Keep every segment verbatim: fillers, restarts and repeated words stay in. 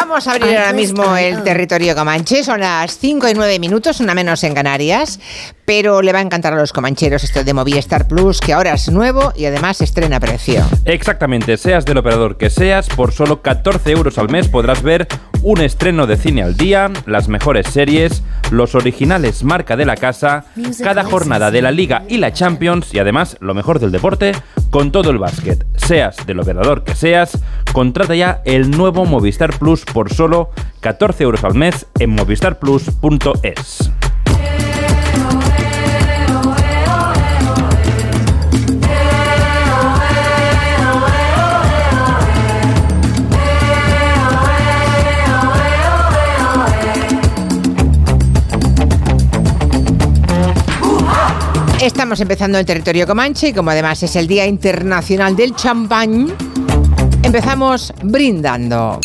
Vamos a abrir ahora mismo el territorio comanche. Son las cinco y nueve minutos, una menos en Canarias. Pero le va a encantar a los comancheros esto de Movistar Plus, que ahora es nuevo y además se estrena a precio. Exactamente, seas del operador que seas, por solo catorce euros al mes podrás ver un estreno de cine al día, las mejores series, los originales marca de la casa, cada jornada de la Liga y la Champions y además lo mejor del deporte con todo el básquet. Seas del operador que seas, contrata ya el nuevo Movistar Plus por solo catorce euros al mes en movistar plus punto es. Estamos empezando el territorio comanche y como además es el Día Internacional del Champán, empezamos brindando.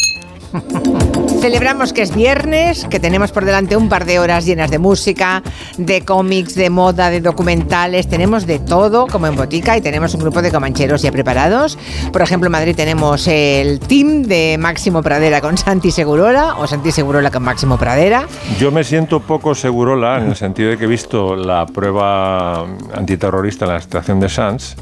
Celebramos que es viernes, que tenemos por delante un par de horas llenas de música, de cómics, de moda, de documentales. Tenemos de todo, como en botica, y tenemos un grupo de comancheros ya preparados. Por ejemplo, en Madrid tenemos el team de Máximo Pradera con Santi Segurola, o Santi Segurola con Máximo Pradera. Yo me siento poco Segurola en el sentido de que he visto la prueba antiterrorista en la estación de Sants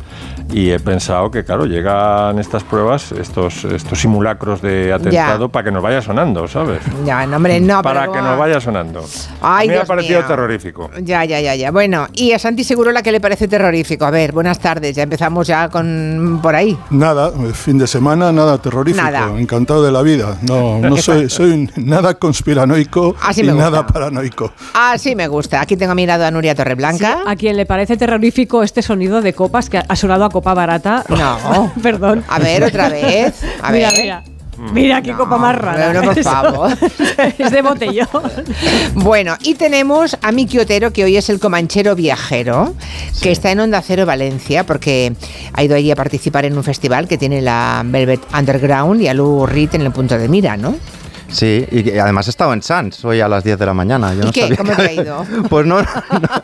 y he pensado que, claro, llegan estas pruebas, estos, estos simulacros de atentado, ya, para que nos vaya sonando, ¿sabes? Ya, no, hombre, no. Para pero... que nos vaya sonando. Ay, a mí Dios me ha parecido mío. terrorífico. Ya, ya, ya, ya. Bueno, y a Santi Segurola, ¿qué le parece terrorífico? A ver, buenas tardes, ya empezamos ya con por ahí. Nada, fin de semana, nada terrorífico. Nada. Encantado de la vida. No, no soy, soy nada conspiranoico y nada paranoico. Así me gusta. Aquí tengo a mi lado a Nuria Torreblanca. Sí, a quien le parece terrorífico este sonido de copas que ha sonado a copa barata. No. Perdón. A ver, otra vez. A ver. Mira, mira. Mira qué no, copa más rara. No, por favor. Es de botellón. Bueno, y tenemos a Miki Otero, que hoy es el comanchero viajero, que sí. está en Onda Cero Valencia, porque ha ido allí a participar en un festival que tiene la Velvet Underground y a Lou Reed en el punto de mira, ¿no? Sí, y además he estado en Sants hoy a las diez de la mañana. Yo ¿Y no qué? Sabía ¿Cómo te ha ido? Pues no, no,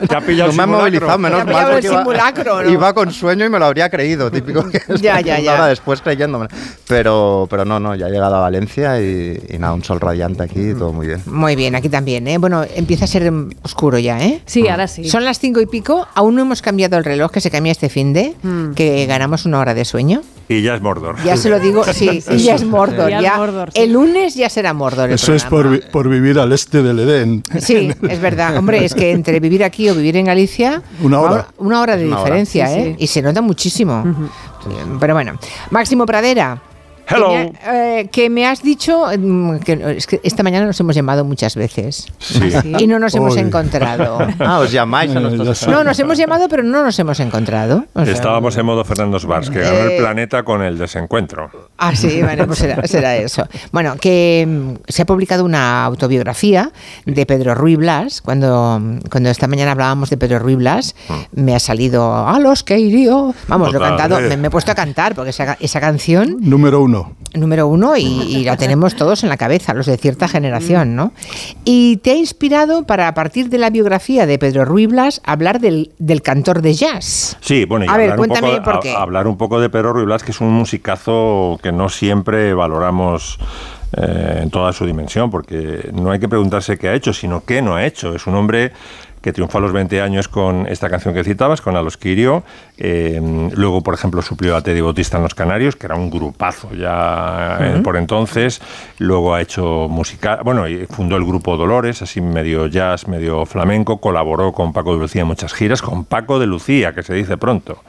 ¿Te ha pillado no me ha movilizado, menos ¿Te ha mal. El simulacro, iba, ¿no? iba con sueño y me lo habría creído, típico que ya, ya, ya. Ahora después creyéndome. Pero, pero no, no, ya he llegado a Valencia y, y nada, un sol radiante aquí y todo muy bien. Muy bien, aquí también, ¿eh? Bueno, empieza a ser oscuro ya, ¿eh? Sí, ahora sí. Son las cinco y pico, aún no hemos cambiado el reloj que se cambia este finde, mm. que ganamos una hora de sueño. Y ya es Mordor. Ya se lo digo, sí, y ya es Mordor. Ya, ya, Mordor sí. El lunes ya será Mordor. El Eso programa. es por, por vivir al este del Edén. Sí, es verdad. Hombre, es que entre vivir aquí o vivir en Galicia... Una hora. Una hora de una diferencia, hora. Sí, ¿eh? Sí. Y se nota muchísimo. Uh-huh. Pero bueno. Máximo Pradera. Hello. Que me, eh, que me has dicho que, es que esta mañana nos hemos llamado muchas veces sí. ¿Sí? y no nos Oy. hemos encontrado. Ah, os llamáis a nosotros. No, nos hemos llamado, pero no nos hemos encontrado. O sea, estábamos en modo Fernando Svars, que eh... ganó el planeta con el desencuentro. Ah, sí, bueno, pues será, será eso. Bueno, que se ha publicado una autobiografía de Pedro Ruy-Blas. Cuando, cuando esta mañana hablábamos de Pedro Ruy-Blas, mm. me ha salido a los que hirió. Vamos, Total, lo he cantado, eh. me, me he puesto a cantar, porque esa, esa canción... Número uno. Número uno y, y la tenemos todos en la cabeza, los de cierta generación, ¿no? Y te ha inspirado para, a partir de la biografía de Pedro Ruy-Blas, hablar del, del cantor de jazz. Sí, bueno, y a ver, cuéntame poco, por qué. A, hablar un poco de Pedro Ruy-Blas, que es un musicazo que no siempre valoramos eh, en toda su dimensión, porque no hay que preguntarse qué ha hecho, sino qué no ha hecho. Es un hombre que triunfó a los veinte años con esta canción que citabas, con A los que hirió. Eh, luego, por ejemplo, suplió a Teddy Bautista en Los Canarios, que era un grupazo ya uh-huh. eh, por entonces. Luego ha hecho música... Bueno, fundó el grupo Dolores, así medio jazz, medio flamenco. Colaboró con Paco de Lucía en muchas giras. Con Paco de Lucía, que se dice pronto.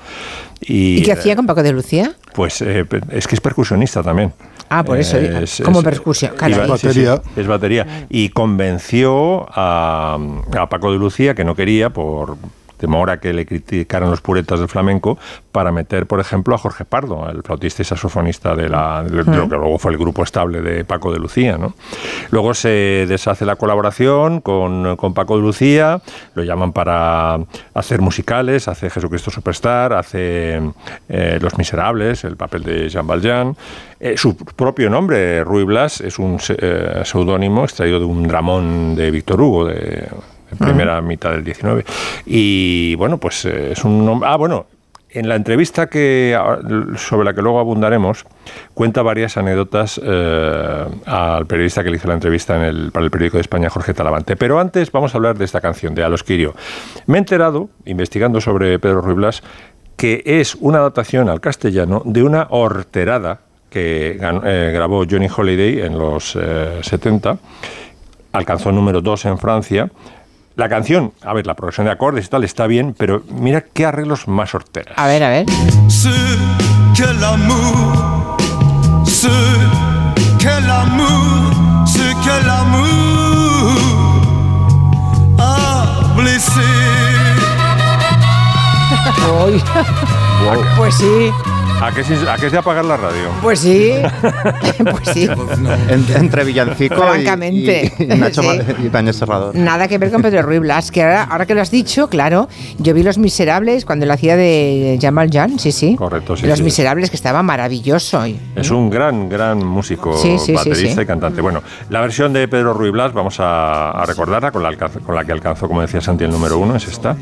¿Y, ¿Y qué eh, hacía con Paco de Lucía? Pues eh, es que es percusionista también. Ah, por eso, es, es, como percusión. Es batería. Sí, sí, es batería. Y convenció a, a Paco de Lucía, que no quería, por temor a que le criticaran los puretas del flamenco, para meter, por ejemplo, a Jorge Pardo, el flautista y saxofonista de, la, de lo que luego fue el grupo estable de Paco de Lucía, ¿no? Luego se deshace la colaboración con, con Paco de Lucía, lo llaman para hacer musicales, hace Jesucristo Superstar, hace eh, Los Miserables, el papel de Jean Valjean. Eh, su propio nombre, Ruy-Blas, es un eh, seudónimo extraído de un dramón de Victor Hugo, de, de primera uh-huh. mitad del diecinueve. Y bueno, pues eh, es un nombre... Ah, bueno, En la entrevista que, sobre la que luego abundaremos, cuenta varias anécdotas eh, al periodista que le hizo la entrevista en el, para el periódico de España, Jorge Talavante. Pero antes vamos a hablar de esta canción, de A los Quirio. Me he enterado, investigando sobre Pedro Ruy-Blas, que es una adaptación al castellano de una horterada que eh, grabó Johnny Holiday en los eh, setenta, alcanzó número dos en Francia. La canción, a ver, la progresión de acordes y tal está bien, pero mira qué arreglos más horteras. A ver, a ver. Wow. Pues sí. ¿A qué, ¿A qué es de apagar la radio? Pues sí, pues sí. Entre, entre Villancico y, y Nacho sí. y Baños Serrador. Nada que ver con Pedro Ruy-Blas, que ahora, ahora que lo has dicho, claro, yo vi Los Miserables cuando lo hacía de Jamal Jan, sí, sí. Correcto, sí. Los sí. Miserables, que estaba maravilloso. Es un gran, gran músico, sí, sí, baterista sí, sí. y cantante. Bueno, la versión de Pedro Ruy-Blas, vamos a, a recordarla, con la, con la que alcanzó, como decía Santi, el número uno, es esta.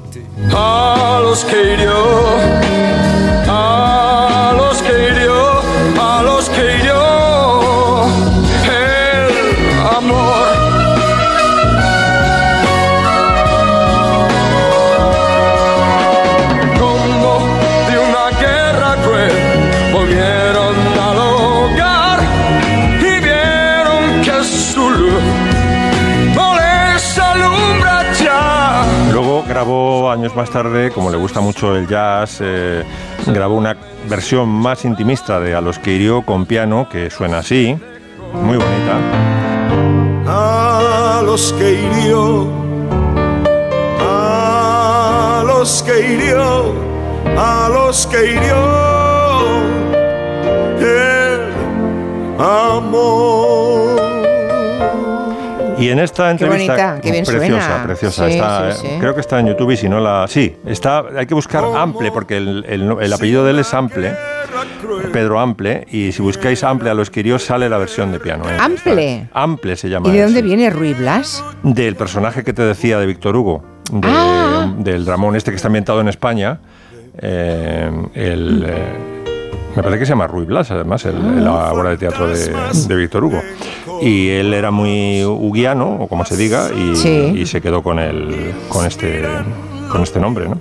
A los que hirió, a los que hirió, a los que hirió el amor. Como de una guerra cruel volvieron al hogar y vieron que su luz no les alumbra ya. Luego grabó años más tarde, como le gusta mucho el jazz, eh, grabó una versión más intimista de A los que hirió con piano, que suena así, muy bonita. A los que hirió, a los que hirió, a los que hirió el amor. Y en esta entrevista, qué bonita, qué preciosa, suena. preciosa, sí, está, sí, sí. creo que está en YouTube y si no la... Sí, está, hay que buscar Ample, porque el, el, el apellido de él es Ample, Pedro Ample, y si buscáis Ample, A los que hirió, sale la versión de piano. ¿eh? Ample. Ample se llama. ¿Y de dónde ese. viene Ruy-Blas? Del personaje que te decía de Victor Hugo, de, ah. del Ramón este que está ambientado en España, eh, el... Eh, me parece que se llama Ruy-Blas, además, el, la obra de teatro de, de Víctor Hugo. Y él era muy huguiano, o como se diga, y, sí. y se quedó con, el, con, este, con este nombre, ¿no?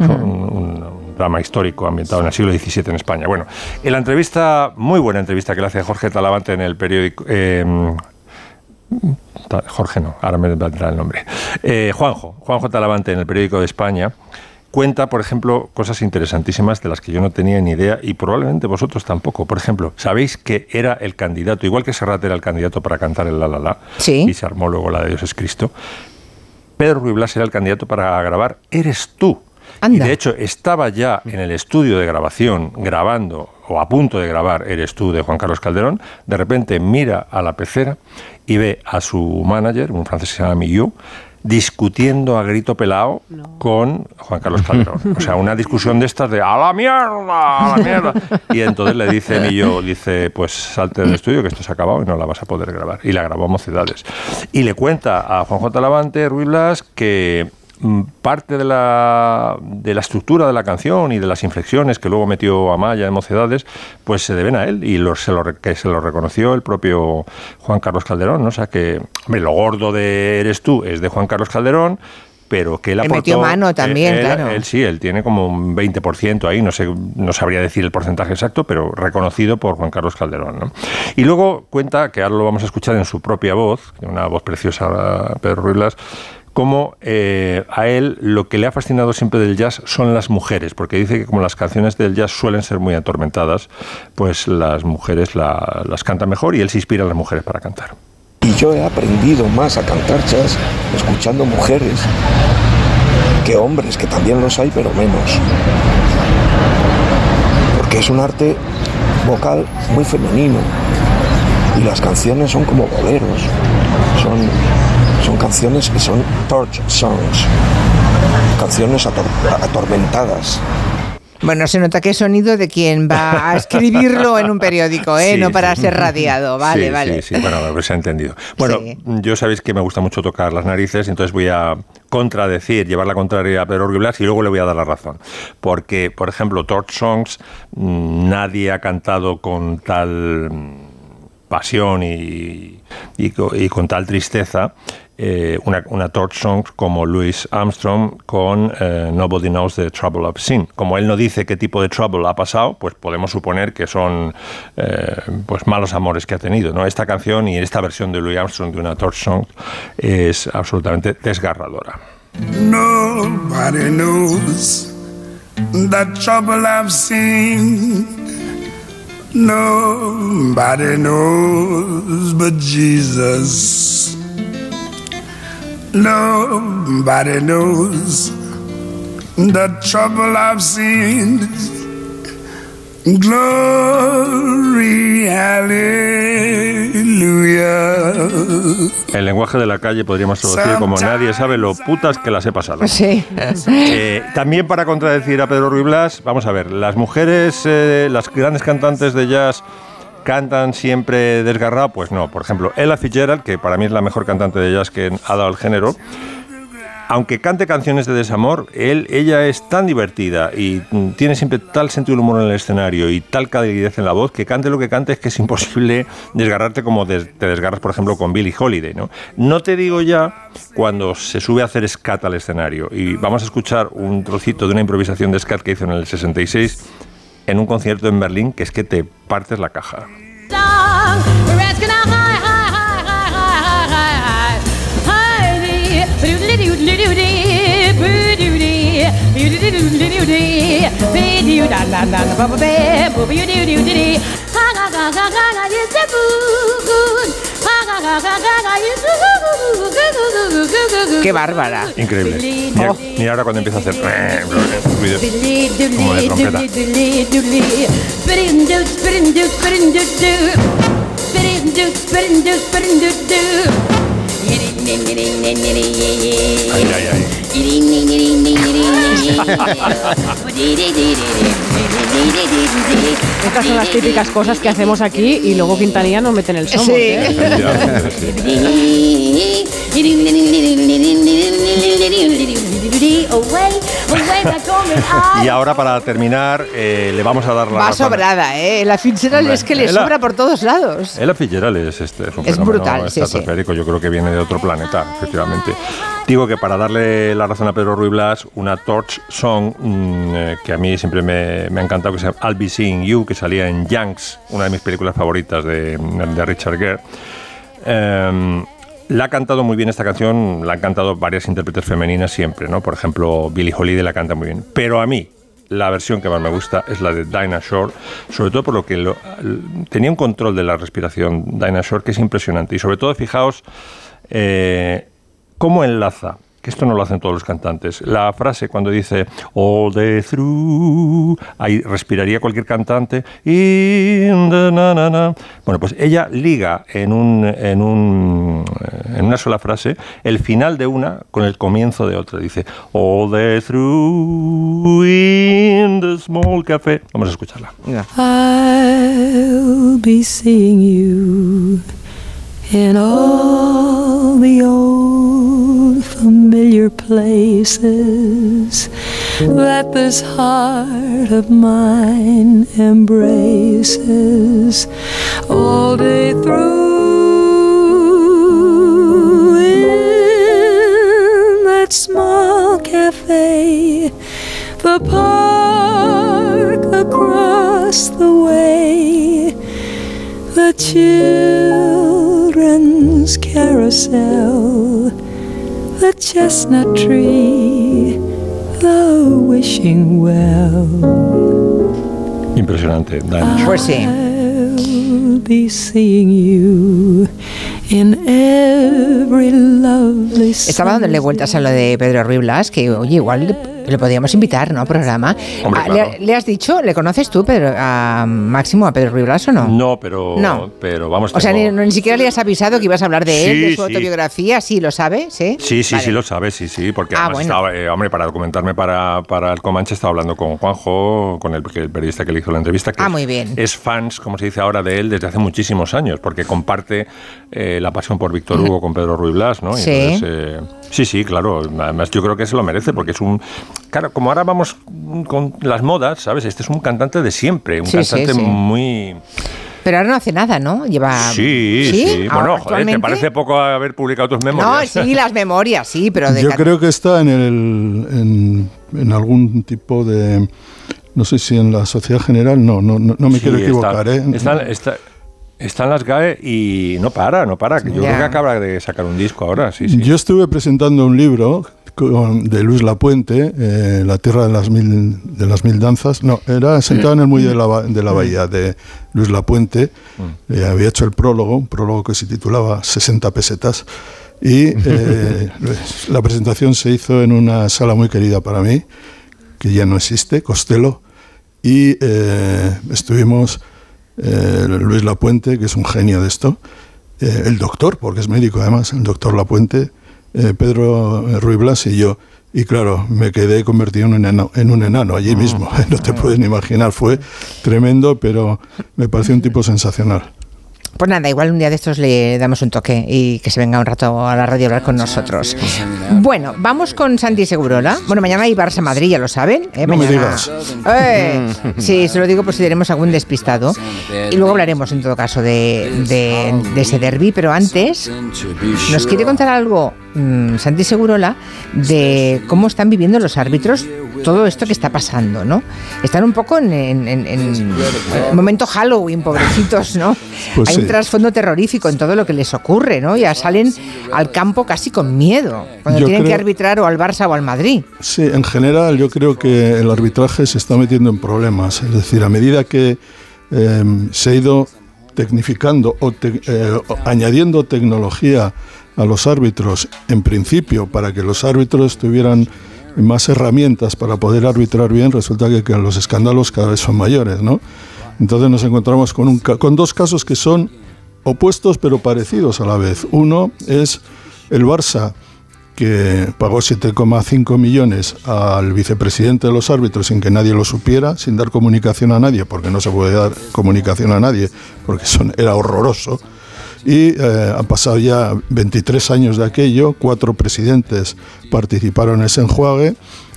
Uh-huh. un, un drama histórico ambientado en el siglo diecisiete en España. Bueno, en la entrevista, muy buena entrevista que le hace Jorge Talavante en el periódico... Eh, Jorge no, ahora me vendrá el nombre. Eh, Juanjo, Juanjo Talavante en el periódico de España... Cuenta, por ejemplo, cosas interesantísimas de las que yo no tenía ni idea y probablemente vosotros tampoco. Por ejemplo, ¿sabéis que era el candidato, igual que Serrat era el candidato para cantar el La La La? Sí. Y se armó luego la de Dios es Cristo. Pedro Ruy-Blas era el candidato para grabar Eres tú. Anda. Y de hecho estaba ya en el estudio de grabación grabando o a punto de grabar Eres tú de Juan Carlos Calderón. De repente mira a la pecera y ve a su manager, un francés que se llama Millou, discutiendo a grito pelao no. con Juan Carlos Calderón. O sea, una discusión de estas de ¡a la mierda! ¡A la mierda! Y entonces le dice Millo, dice, pues salte del estudio que esto se ha acabado y no la vas a poder grabar. Y la grabó a Mocedades. Y le cuenta a Juanjo Talavante, Ruy-Blas, que parte de la, de la estructura de la canción y de las inflexiones que luego metió Amaya en Mocedades, pues se deben a él y lo, se lo, que se lo reconoció el propio Juan Carlos Calderón, ¿no? O sea que, hombre, lo gordo de Eres tú es de Juan Carlos Calderón, pero que él aportó... Le metió mano también, él, claro. Él, él sí, él tiene como un veinte por ciento ahí, no sé, no sabría decir el porcentaje exacto, pero reconocido por Juan Carlos Calderón, ¿no? Y luego cuenta, que ahora lo vamos a escuchar en su propia voz, una voz preciosa, Pedro Ruy-Blas, como eh, a él lo que le ha fascinado siempre del jazz son las mujeres, porque dice que como las canciones del jazz suelen ser muy atormentadas, pues las mujeres la, las cantan mejor y él se inspira a las mujeres para cantar. Y yo he aprendido más a cantar jazz escuchando mujeres que hombres, que también los hay, pero menos. Porque es un arte vocal muy femenino y las canciones son como boleros, son... Son canciones que son torch songs, canciones ator- atormentadas. Bueno, se nota que es sonido de quien va a escribirlo en un periódico, ¿eh? Sí, no para sí. ser radiado. Vale, sí, vale. Sí, sí, bueno, pues se ha entendido. Bueno, sí. Yo sabéis que me gusta mucho tocar las narices, entonces voy a contradecir, llevar la contraria a Pedro Ruy-Blas y luego le voy a dar la razón. Porque, por ejemplo, Torch Songs, nadie ha cantado con tal pasión y, y, y con tal tristeza eh, una, una torch song como Louis Armstrong con eh, Nobody Knows the Trouble I've Seen. Como él no dice qué tipo de trouble ha pasado, pues podemos suponer que son eh, pues malos amores que ha tenido, ¿no? Esta canción y esta versión de Louis Armstrong de una torch song es absolutamente desgarradora. Nobody knows the trouble I've seen. Nobody knows but Jesus. Nobody knows the trouble I've seen. Glory, hallelujah. El lenguaje de la calle podríamos traducir como nadie sabe lo putas que las he pasado. Sí. Eh, también para contradecir a Pedro Ruy-Blas, vamos a ver, las mujeres, eh, las grandes cantantes de jazz, ¿cantan siempre desgarrado? Pues no. Por ejemplo, Ella Fitzgerald, que para mí es la mejor cantante de jazz que ha dado el género, aunque cante canciones de desamor, él, ella es tan divertida y tiene siempre tal sentido del humor en el escenario y tal calidez en la voz que cante lo que cante es que es imposible desgarrarte como te desgarras, por ejemplo, con Billie Holiday, ¿no? No te digo ya cuando se sube a hacer scat al escenario. Y vamos a escuchar un trocito de una improvisación de scat que hizo en el sesenta y seis en un concierto en Berlín, que es que te partes la caja. ¡Qué bárbara! Increíble. Mira, oh. mira ahora cuando empieza a hacer como de trompeta. Ay, ay, ay. Estas son las típicas cosas que hacemos aquí y luego Quintanilla nos mete en el somos. Sí. ¿Eh? Y ahora para terminar eh, le vamos a dar la... Va sobrada, ¿eh? La Fitzgerald es que le Ella, sobra por todos lados. La Fitzgerald es, este, es, un es brutal, estratosférico, sí, sí. Yo creo que viene de otro planeta, efectivamente. Digo que para darle la razón a Pedro Ruy-Blas, una torch song mmm, que a mí siempre me, me ha encantado, que se llama I'll Be Seeing You, que salía en Yanks, una de mis películas favoritas de, de Richard Gere. Um, La ha cantado muy bien esta canción, la han cantado varias intérpretes femeninas siempre, ¿no? Por ejemplo, Billie Holiday la canta muy bien. Pero a mí, la versión que más me gusta es la de Dinah Shore, sobre todo por lo que lo, tenía un control de la respiración Dinah Shore que es impresionante. Y sobre todo, fijaos eh, cómo enlaza, que esto no lo hacen todos los cantantes, la frase cuando dice all the through, ahí respiraría cualquier cantante, in the na, na, na. Bueno, pues ella liga en, un, en, un, en una sola frase el final de una con el comienzo de otra, dice all the through in the small cafe. Vamos a escucharla. Yeah. I'll be seeing you in all the old familiar places that this heart of mine embraces all day through in that small cafe, the park across the way, the chill carousel, the chestnut tree, the wishing well. Impresionante, Dinah. Pues sí. I'll be seeing you in every lovely. Estaba dándole vueltas a lo de Pedro Ruy-Blas, que oye, igual Lo podríamos invitar, ¿no?, al programa. Hombre, claro. ¿Le, ¿Le has dicho? ¿Le conoces tú, Pedro, a Máximo, a Pedro Ruy-Blas, o no? No, pero, no. pero vamos... O sea, ni, ni siquiera le has avisado que ibas a hablar de sí, él, de su sí. autobiografía. ¿Sí lo sabe? Sí, sí, sí, vale. sí lo sabe, sí, sí. Porque ah, además bueno. estaba... Eh, hombre, para documentarme para, para el Comanche estaba hablando con Juanjo, con el, el periodista que le hizo la entrevista. Que ah, muy bien. Es fans, como se dice ahora, de él desde hace muchísimos años, porque comparte eh, la pasión por Víctor Hugo con Pedro Ruy-Blas, ¿no? Sí. Entonces, eh, sí, sí, claro. Además, yo creo que se lo merece, porque es un... Claro, como ahora vamos con las modas, ¿sabes? Este es un cantante de siempre, un sí, cantante sí, sí. muy... Pero ahora no hace nada, ¿no? Lleva... Sí, sí. sí. Bueno, joder, ¿te parece poco haber publicado tus memorias? No, sí, las memorias, sí, pero... De yo cat... creo que está en, el, en, en algún tipo de... No sé si en la sociedad general, no, no, no, no me sí, quiero equivocar, está, ¿eh? Está, está, están las G A E y no para, no para. Yo yeah. creo que acaba de sacar un disco ahora, sí, sí. Yo estuve presentando un libro... de Luis Lapuente, eh, La tierra de las, mil, de las mil danzas. No, era Sentado en el muelle de la, de la bahía, de Luis Lapuente. Eh, había hecho el prólogo, un prólogo que se titulaba sesenta pesetas. Y eh, la presentación se hizo en una sala muy querida para mí, que ya no existe, Costello. Y eh, estuvimos eh, Luis Lapuente, que es un genio de esto, eh, el doctor, porque es médico además, el doctor Lapuente, Eh, Pedro Ruy-Blas y yo, y claro, me quedé convertido en un enano, en un enano allí mismo, no te puedes ni imaginar, fue tremendo, pero me pareció un tipo sensacional. Pues nada, igual un día de estos le damos un toque y que se venga un rato a la radio a hablar con nosotros. Bueno, vamos con Santi Segurola. Bueno, mañana hay Barça Madrid, ya lo saben. ¿Eh? No mañana. Me digas. Eh, sí, se lo digo por si tenemos algún despistado. Y luego hablaremos en todo caso de, de, de ese derbi, pero antes nos quiere contar algo mmm, Santi Segurola de cómo están viviendo los árbitros todo esto que está pasando, ¿no? Están un poco en, en, en, en momento Halloween, pobrecitos, ¿no? Pues hay sí. un trasfondo terrorífico en todo lo que les ocurre, ¿no? Ya salen al campo casi con miedo, cuando yo tienen creo, que arbitrar o al Barça o al Madrid. Sí, en general yo creo que el arbitraje se está metiendo en problemas. Es decir, a medida que eh, se ha ido tecnificando o te, eh, añadiendo tecnología a los árbitros, en principio, para que los árbitros tuvieran más herramientas para poder arbitrar bien, resulta que, que los escándalos cada vez son mayores, ¿no? Entonces nos encontramos con, un, con dos casos que son opuestos pero parecidos a la vez. Uno es el Barça, que pagó siete coma cinco millones al vicepresidente de los árbitros sin que nadie lo supiera, sin dar comunicación a nadie, porque no se puede dar comunicación a nadie, porque son, era horroroso. Y eh, han pasado ya veintitrés años de aquello, cuatro presidentes participaron en ese enjuague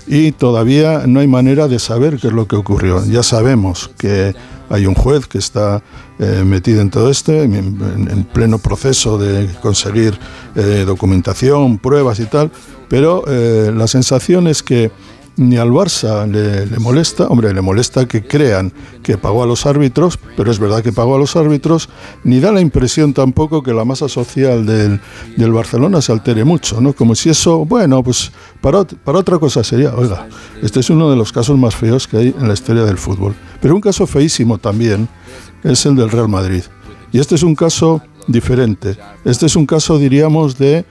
y todavía no hay manera de saber qué es lo que ocurrió. Ya sabemos que hay un juez que está eh, metido en todo esto, en, en pleno proceso de conseguir eh, documentación, pruebas y tal, pero eh, la sensación es que ni al Barça le, le molesta, hombre, le molesta que crean que pagó a los árbitros, pero es verdad que pagó a los árbitros, ni da la impresión tampoco que la masa social del, del Barcelona se altere mucho, ¿no? Como si eso, bueno, pues para, para otra cosa sería, oiga, este es uno de los casos más feos que hay en la historia del fútbol. Pero un caso feísimo también es el del Real Madrid. Y este es un caso diferente, este es un caso, diríamos, de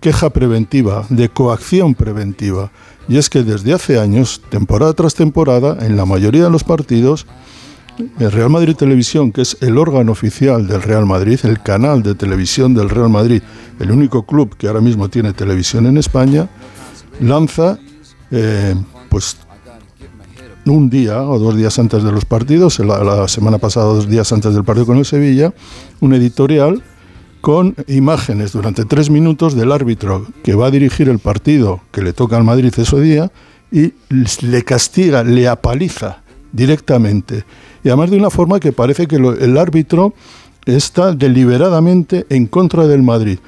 queja preventiva, de coacción preventiva. Y es que desde hace años, temporada tras temporada, en la mayoría de los partidos, el Real Madrid Televisión, que es el órgano oficial del Real Madrid, el canal de televisión del Real Madrid, el único club que ahora mismo tiene televisión en España, lanza, eh, pues, un día o dos días antes de los partidos, la, la semana pasada, dos días antes del partido con el Sevilla, un editorial con imágenes durante tres minutos del árbitro que va a dirigir el partido que le toca al Madrid ese día y le castiga, le apaliza directamente. Y además de una forma que parece que lo, el árbitro está deliberadamente en contra del Madrid.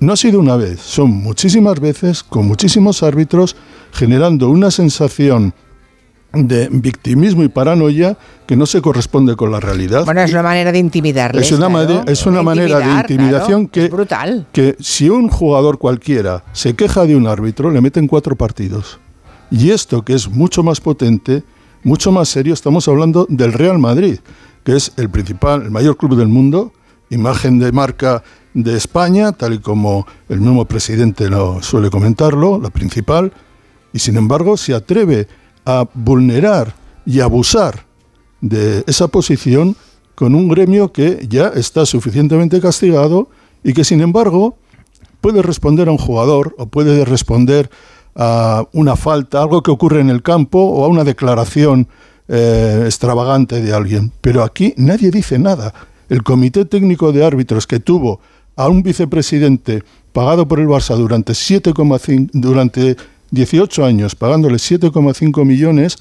No ha sido una vez, son muchísimas veces, con muchísimos árbitros, generando una sensación de victimismo y paranoia que no se corresponde con la realidad. Bueno, es una manera de intimidarles. Es una, claro, ma es una de manera de intimidación, claro, que, es brutal. Que si un jugador cualquiera se queja de un árbitro, le meten cuatro partidos. Y esto, que es mucho más potente, mucho más serio, estamos hablando del Real Madrid, que es el principal, el mayor club del mundo, imagen de marca de España, tal y como el mismo presidente lo suele comentarlo, la principal, y sin embargo se atreve a vulnerar y abusar de esa posición con un gremio que ya está suficientemente castigado y que sin embargo puede responder a un jugador o puede responder a una falta, algo que ocurre en el campo o a una declaración eh, extravagante de alguien. Pero aquí nadie dice nada. El Comité Técnico de Árbitros, que tuvo a un vicepresidente pagado por el Barça durante siete coma cinco, durante dieciocho años, pagándole siete coma cinco millones,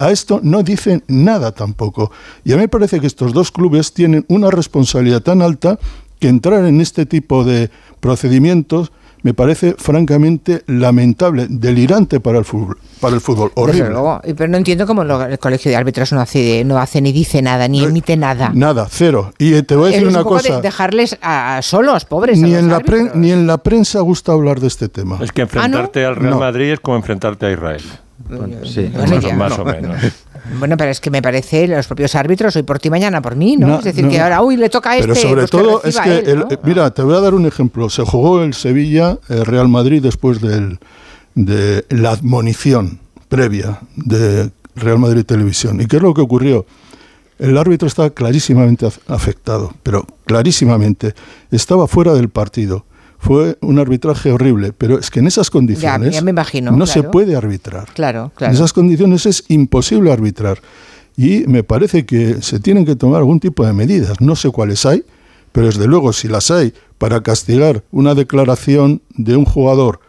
a esto no dicen nada tampoco. Y a mí me parece que estos dos clubes tienen una responsabilidad tan alta que entrar en este tipo de procedimientos me parece francamente lamentable, delirante para el fútbol, para el fútbol horrible. Pero, luego, pero no entiendo cómo el colegio de árbitros no hace, no hace ni dice nada, ni emite nada. Nada, cero. Y te voy a decir es una un poco cosa. De dejarles a, a solos, pobres. Ni, a en la pre, ni en la prensa gusta hablar de este tema. Es que enfrentarte ¿Ah, no? al Real no. Madrid es como enfrentarte a Israel. Bueno, sí, bueno, más, más o menos. Bueno, pero es que me parece los propios árbitros hoy por ti, mañana por mí, ¿no? no es decir, no. que ahora, uy, le toca a este. Pero sobre pues todo que es que, él, ¿no? el, mira, te voy a dar un ejemplo. Se jugó el Sevilla, el Real Madrid, después del, de la admonición previa de Real Madrid Televisión. ¿Y qué es lo que ocurrió? El árbitro estaba clarísimamente afectado, pero clarísimamente estaba fuera del partido. Fue un arbitraje horrible, pero es que en esas condiciones ya, ya me imagino, no claro. se puede arbitrar. Claro, claro. En esas condiciones es imposible arbitrar. Y me parece que se tienen que tomar algún tipo de medidas. No sé cuáles hay, pero desde luego si las hay para castigar una declaración de un jugador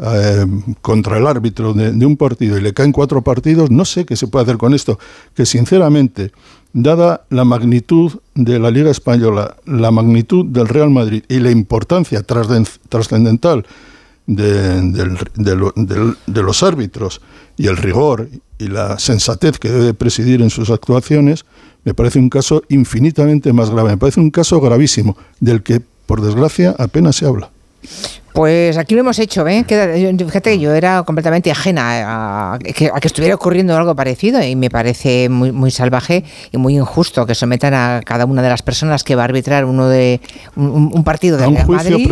eh, contra el árbitro de, de un partido y le caen cuatro partidos, no sé qué se puede hacer con esto. Que sinceramente, dada la magnitud de la Liga Española, la magnitud del Real Madrid y la importancia trascendental de, de, de, lo, de, de los árbitros y el rigor y la sensatez que debe presidir en sus actuaciones, me parece un caso infinitamente más grave. Me parece un caso gravísimo, del que, por desgracia, apenas se habla. Pues aquí lo hemos hecho, ¿eh? Fíjate, yo era completamente ajena a que, a que estuviera ocurriendo algo parecido y me parece muy, muy salvaje y muy injusto que sometan a cada una de las personas que va a arbitrar uno de un, un partido de Real Madrid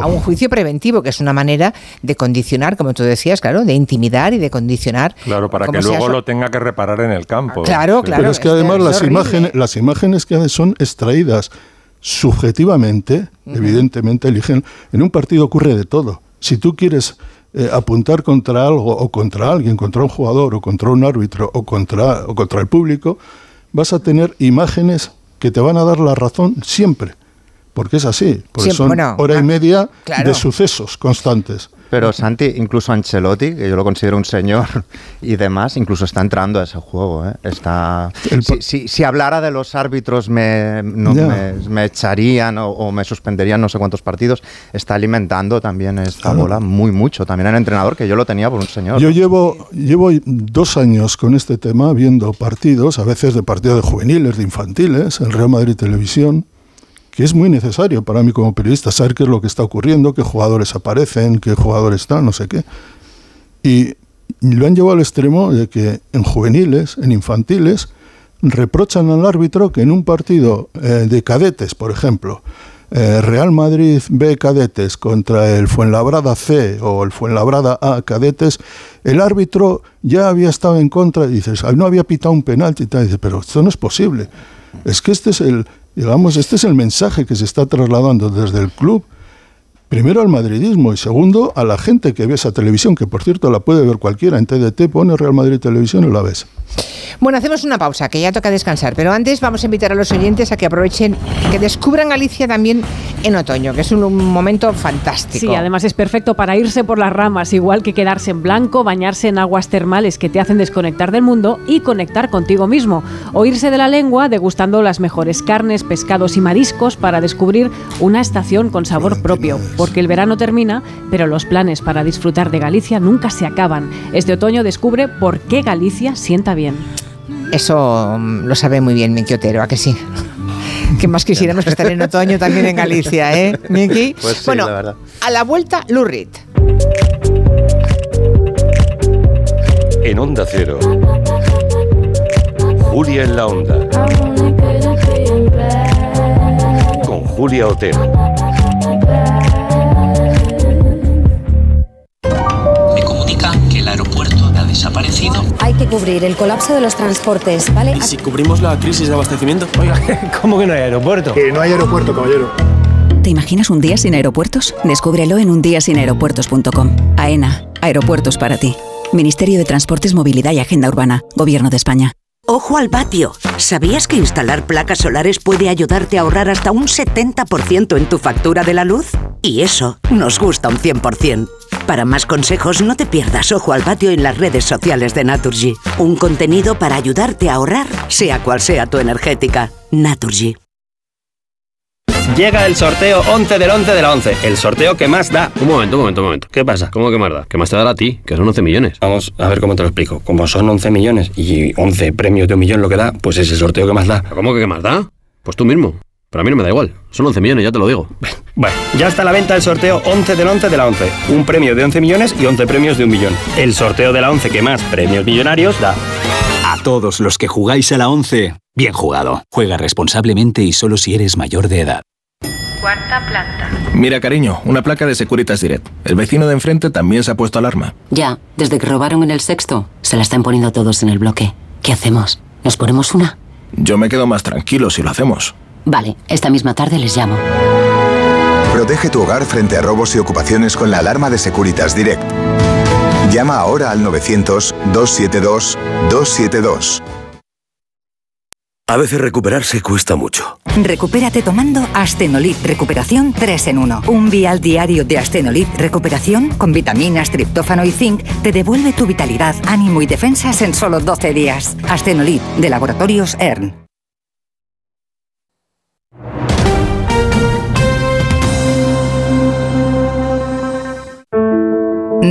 a, a un juicio preventivo, que es una manera de condicionar, como tú decías, claro, de intimidar y de condicionar. Claro, para que luego lo tenga que reparar en el campo. Claro, claro. Pero es que además las imágenes, las imágenes que son extraídas subjetivamente, uh-huh. evidentemente eligen. En un partido ocurre de todo. Si tú quieres eh, apuntar contra algo o contra alguien, contra un jugador o contra un árbitro o contra, o contra el público, vas a tener imágenes que te van a dar la razón siempre, porque es así, porque siempre, son bueno, hora y media claro. de sucesos constantes. Pero Santi, incluso Ancelotti, que yo lo considero un señor y demás, incluso está entrando a ese juego, ¿eh? Está, si, si, si hablara de los árbitros me, no, me, me echarían o, o me suspenderían no sé cuántos partidos. Está alimentando también esta claro. bola muy mucho. También el entrenador, que yo lo tenía por un señor. Yo llevo, llevo dos años con este tema, viendo partidos, a veces de partidos de juveniles, de infantiles, en Real Madrid Televisión, que es muy necesario para mí como periodista saber qué es lo que está ocurriendo, qué jugadores aparecen, qué jugadores están, no sé qué. Y lo han llevado al extremo de que en juveniles, en infantiles, reprochan al árbitro que en un partido eh, de cadetes, por ejemplo, eh, Real Madrid B cadetes contra el Fuenlabrada C o el Fuenlabrada A cadetes, el árbitro ya había estado en contra, y dices, no había pitado un penalti, y tal, dices, pero esto no es posible. Es que este es el... Digamos, este es el mensaje que se está trasladando desde el club, primero al madridismo y segundo a la gente que ve esa televisión, que por cierto la puede ver cualquiera en T D T, pone Real Madrid Televisión y la ves. Bueno, hacemos una pausa, que ya toca descansar, pero antes vamos a invitar a los oyentes a que aprovechen, que descubran Galicia también en otoño, que es un, un momento fantástico. Sí, además es perfecto para irse por las ramas, igual que quedarse en blanco, bañarse en aguas termales que te hacen desconectar del mundo y conectar contigo mismo, o irse de la lengua degustando las mejores carnes, pescados y mariscos para descubrir una estación con sabor propio, porque el verano termina, pero los planes para disfrutar de Galicia nunca se acaban. Este otoño descubre por qué Galicia sienta bien. Eso lo sabe muy bien Miki Otero, ¿a que sí? Que más quisiéramos que estar en otoño también en Galicia, ¿eh, Miki? Pues sí, bueno, la verdad. A la vuelta, Lou Reed. En Onda Cero, Julia en la Onda, con Julia Otero. Me comunican que el aeropuerto desaparecido. Hay que cubrir el colapso de los transportes, ¿vale? ¿Y si cubrimos la crisis de abastecimiento? Oiga, ¿cómo que no hay aeropuerto? Que no hay aeropuerto, caballero. ¿Te imaginas un día sin aeropuertos? Descúbrelo en un día sin aeropuertos punto com. AENA, aeropuertos para ti. Ministerio de Transportes, Movilidad y Agenda Urbana. Gobierno de España. ¡Ojo al patio! ¿Sabías que instalar placas solares puede ayudarte a ahorrar hasta un setenta por ciento en tu factura de la luz? Y eso nos gusta un cien por ciento. Para más consejos, no te pierdas Ojo al Patio en las redes sociales de Naturgy. Un contenido para ayudarte a ahorrar, sea cual sea tu energética. Naturgy. Llega el sorteo once del once de la once. El sorteo que más da. Un momento, un momento, un momento. ¿Qué pasa? ¿Cómo que más da? Que más te dará a ti, que son once millones. Vamos, a ver cómo te lo explico. Como son once millones y once premios de un millón lo que da, pues es el sorteo que más da. ¿Cómo que qué más da? Pues tú mismo. Pero a mí no me da igual. Son once millones, ya te lo digo. Bueno, ya está a la venta el sorteo once del once de la once. Un premio de once millones y once premios de un millón. El sorteo de la once que más premios millonarios da. A todos los que jugáis a la once, bien jugado. Juega responsablemente y solo si eres mayor de edad. Cuarta planta. Mira, cariño, una placa de Securitas Direct. El vecino de enfrente también se ha puesto alarma. Ya, desde que robaron en el sexto, se la están poniendo todos en el bloque. ¿Qué hacemos? ¿Nos ponemos una? Yo me quedo más tranquilo si lo hacemos. Vale, esta misma tarde les llamo. Protege tu hogar frente a robos y ocupaciones con la alarma de Securitas Direct. Llama ahora al novecientos, dos siete dos, dos siete dos. A veces recuperarse cuesta mucho. Recupérate tomando Astenolit Recuperación tres en uno. Un vial diario de Astenolit Recuperación con vitaminas, triptófano y zinc te devuelve tu vitalidad, ánimo y defensas en solo doce días. Astenolit, de Laboratorios E R N.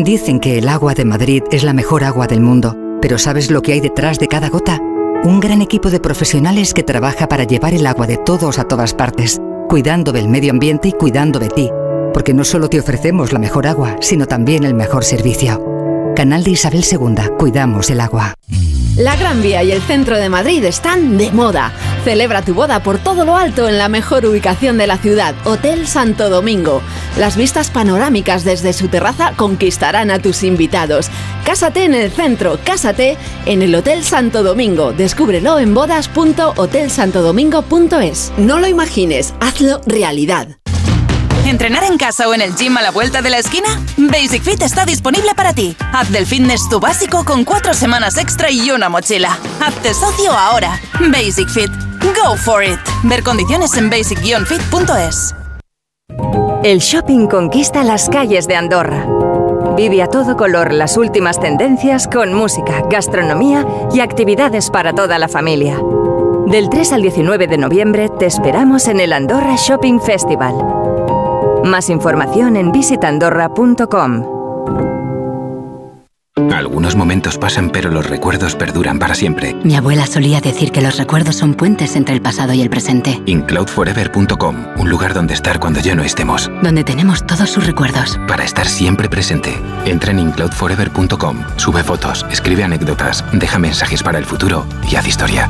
Dicen que el agua de Madrid es la mejor agua del mundo, pero ¿sabes lo que hay detrás de cada gota? Un gran equipo de profesionales que trabaja para llevar el agua de todos a todas partes, cuidando del medio ambiente y cuidando de ti. Porque no solo te ofrecemos la mejor agua, sino también el mejor servicio. Canal de Isabel segunda. Cuidamos el agua. La Gran Vía y el centro de Madrid están de moda. Celebra tu boda por todo lo alto en la mejor ubicación de la ciudad, Hotel Santo Domingo. Las vistas panorámicas desde su terraza conquistarán a tus invitados. Cásate en el centro, cásate en el Hotel Santo Domingo. Descúbrelo en bodas punto hotel santo domingo punto es. No lo imagines, hazlo realidad. ¿Entrenar en casa o en el gym a la vuelta de la esquina? Basic Fit está disponible para ti. Haz del fitness tu básico con cuatro semanas extra y una mochila. Hazte socio ahora. Basic Fit. Go for it. Ver condiciones en basic fit punto es. El shopping conquista las calles de Andorra. Vive a todo color las últimas tendencias con música, gastronomía y actividades para toda la familia. Del tres al diecinueve de noviembre te esperamos en el Andorra Shopping Festival. Más información en visitandorra punto com. Algunos momentos pasan, pero los recuerdos perduran para siempre. Mi abuela solía decir que los recuerdos son puentes entre el pasado y el presente. in cloud forever punto com, un lugar donde estar cuando ya no estemos. Donde tenemos todos sus recuerdos. Para estar siempre presente. Entra en in cloud forever punto com, sube fotos, escribe anécdotas, deja mensajes para el futuro y haz historia.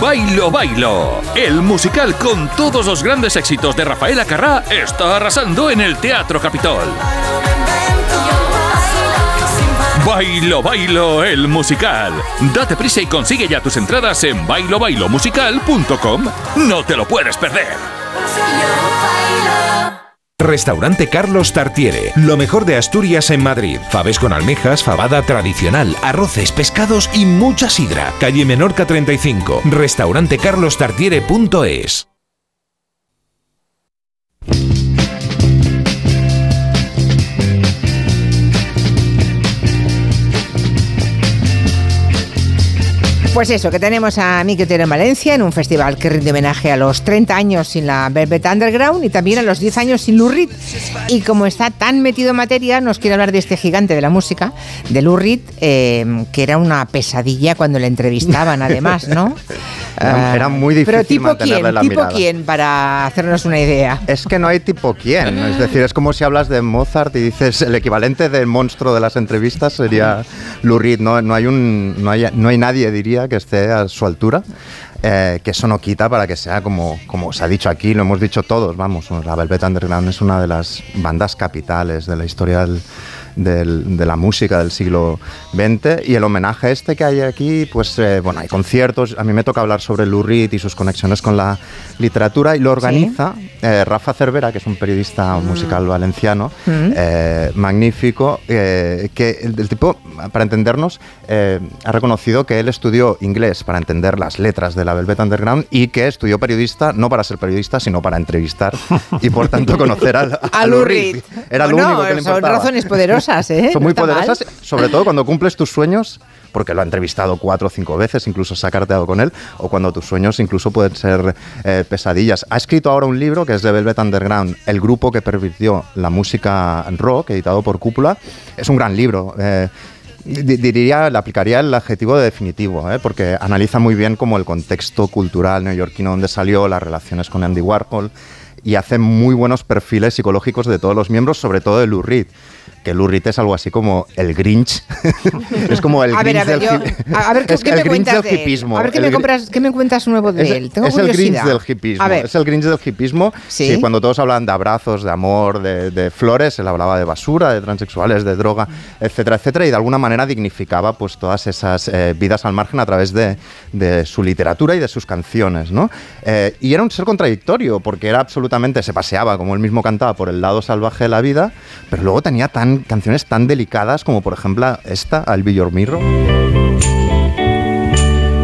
Bailo Bailo, el musical con todos los grandes éxitos de Rafael Acarrá, está arrasando en el Teatro Capitol. Bailo Bailo, el musical. Date prisa y consigue ya tus entradas en bailo bailo musical punto com. No te lo puedes perder. Restaurante Carlos Tartiere, lo mejor de Asturias en Madrid. Faves con almejas, fabada tradicional, arroces, pescados y mucha sidra. Calle Menorca treinta y cinco, restaurante carlos tartiere punto es. Pues eso, que tenemos a Miki Otero en Valencia en un festival que rinde homenaje a los treinta años sin la Velvet Underground y también a los diez años sin Lou Reed. Y como está tan metido en materia, nos quiere hablar de este gigante de la música, de Lou Reed, eh, que era una pesadilla cuando le entrevistaban, además, ¿no? Era, era muy difícil. Pero ¿tipo quién? La ¿tipo mirada? quién? Para hacernos una idea. Es que no hay tipo quién. Es decir, es como si hablas de Mozart y dices el equivalente del monstruo de las entrevistas sería Lou Reed. No, no, hay, un, no, hay, no hay nadie, diría, que esté a su altura. Eh, que eso no quita para que sea como, como se ha dicho aquí, lo hemos dicho todos, vamos, la Velvet Underground es una de las bandas capitales de la historia del, del, de la música del siglo veinte y el homenaje este que hay aquí, pues eh, bueno, hay conciertos, a mí me toca hablar sobre Lou Reed y sus conexiones con la literatura y lo organiza ¿Sí? eh, Rafa Cervera, que es un periodista mm. musical valenciano, mm. eh, magnífico, eh, que el, el tipo, para entendernos, eh, ha reconocido que él estudió inglés para entender las letras de la Velvet Underground y que estudió periodista no para ser periodista sino para entrevistar y por tanto conocer a, a, a Lou Reed. Era bueno, lo único que le importaba. Son razones poderosas, ¿eh? Son muy poderosas, mal. sobre todo cuando cumples tus sueños, porque lo ha entrevistado cuatro o cinco veces, incluso se ha carteado con él, o cuando tus sueños incluso pueden ser eh, pesadillas. Ha escrito ahora un libro que es de Velvet Underground, el grupo que pervirtió la música rock, editado por Cúpula. Es un gran libro. Eh, Diría, le aplicaría el adjetivo de definitivo, ¿eh? Porque analiza muy bien como el contexto cultural neoyorquino donde salió, las relaciones con Andy Warhol, y hace muy buenos perfiles psicológicos de todos los miembros, sobre todo de Lou Reed. Que Lou Reed es algo así como el Grinch. Es como el Grinch del hipismo. A ver, ¿qué me cuentas de él? A ver, ¿qué me, compras, ¿qué me cuentas nuevo de es, él? Tengo es, el Grinch del hipismo, es el Grinch del hipismo. ¿Sí? Sí, cuando todos hablan de abrazos, de amor, de, de flores, él hablaba de basura, de transexuales, de droga, etcétera, etcétera. Y de alguna manera dignificaba pues, todas esas eh, vidas al margen a través de, de su literatura y de sus canciones, ¿no? Eh, y era un ser contradictorio, porque era absolutamente... Se paseaba, como él mismo cantaba, por el lado salvaje de la vida, pero luego tenía tan canciones tan delicadas como por ejemplo esta, I'll Be Your Mirror.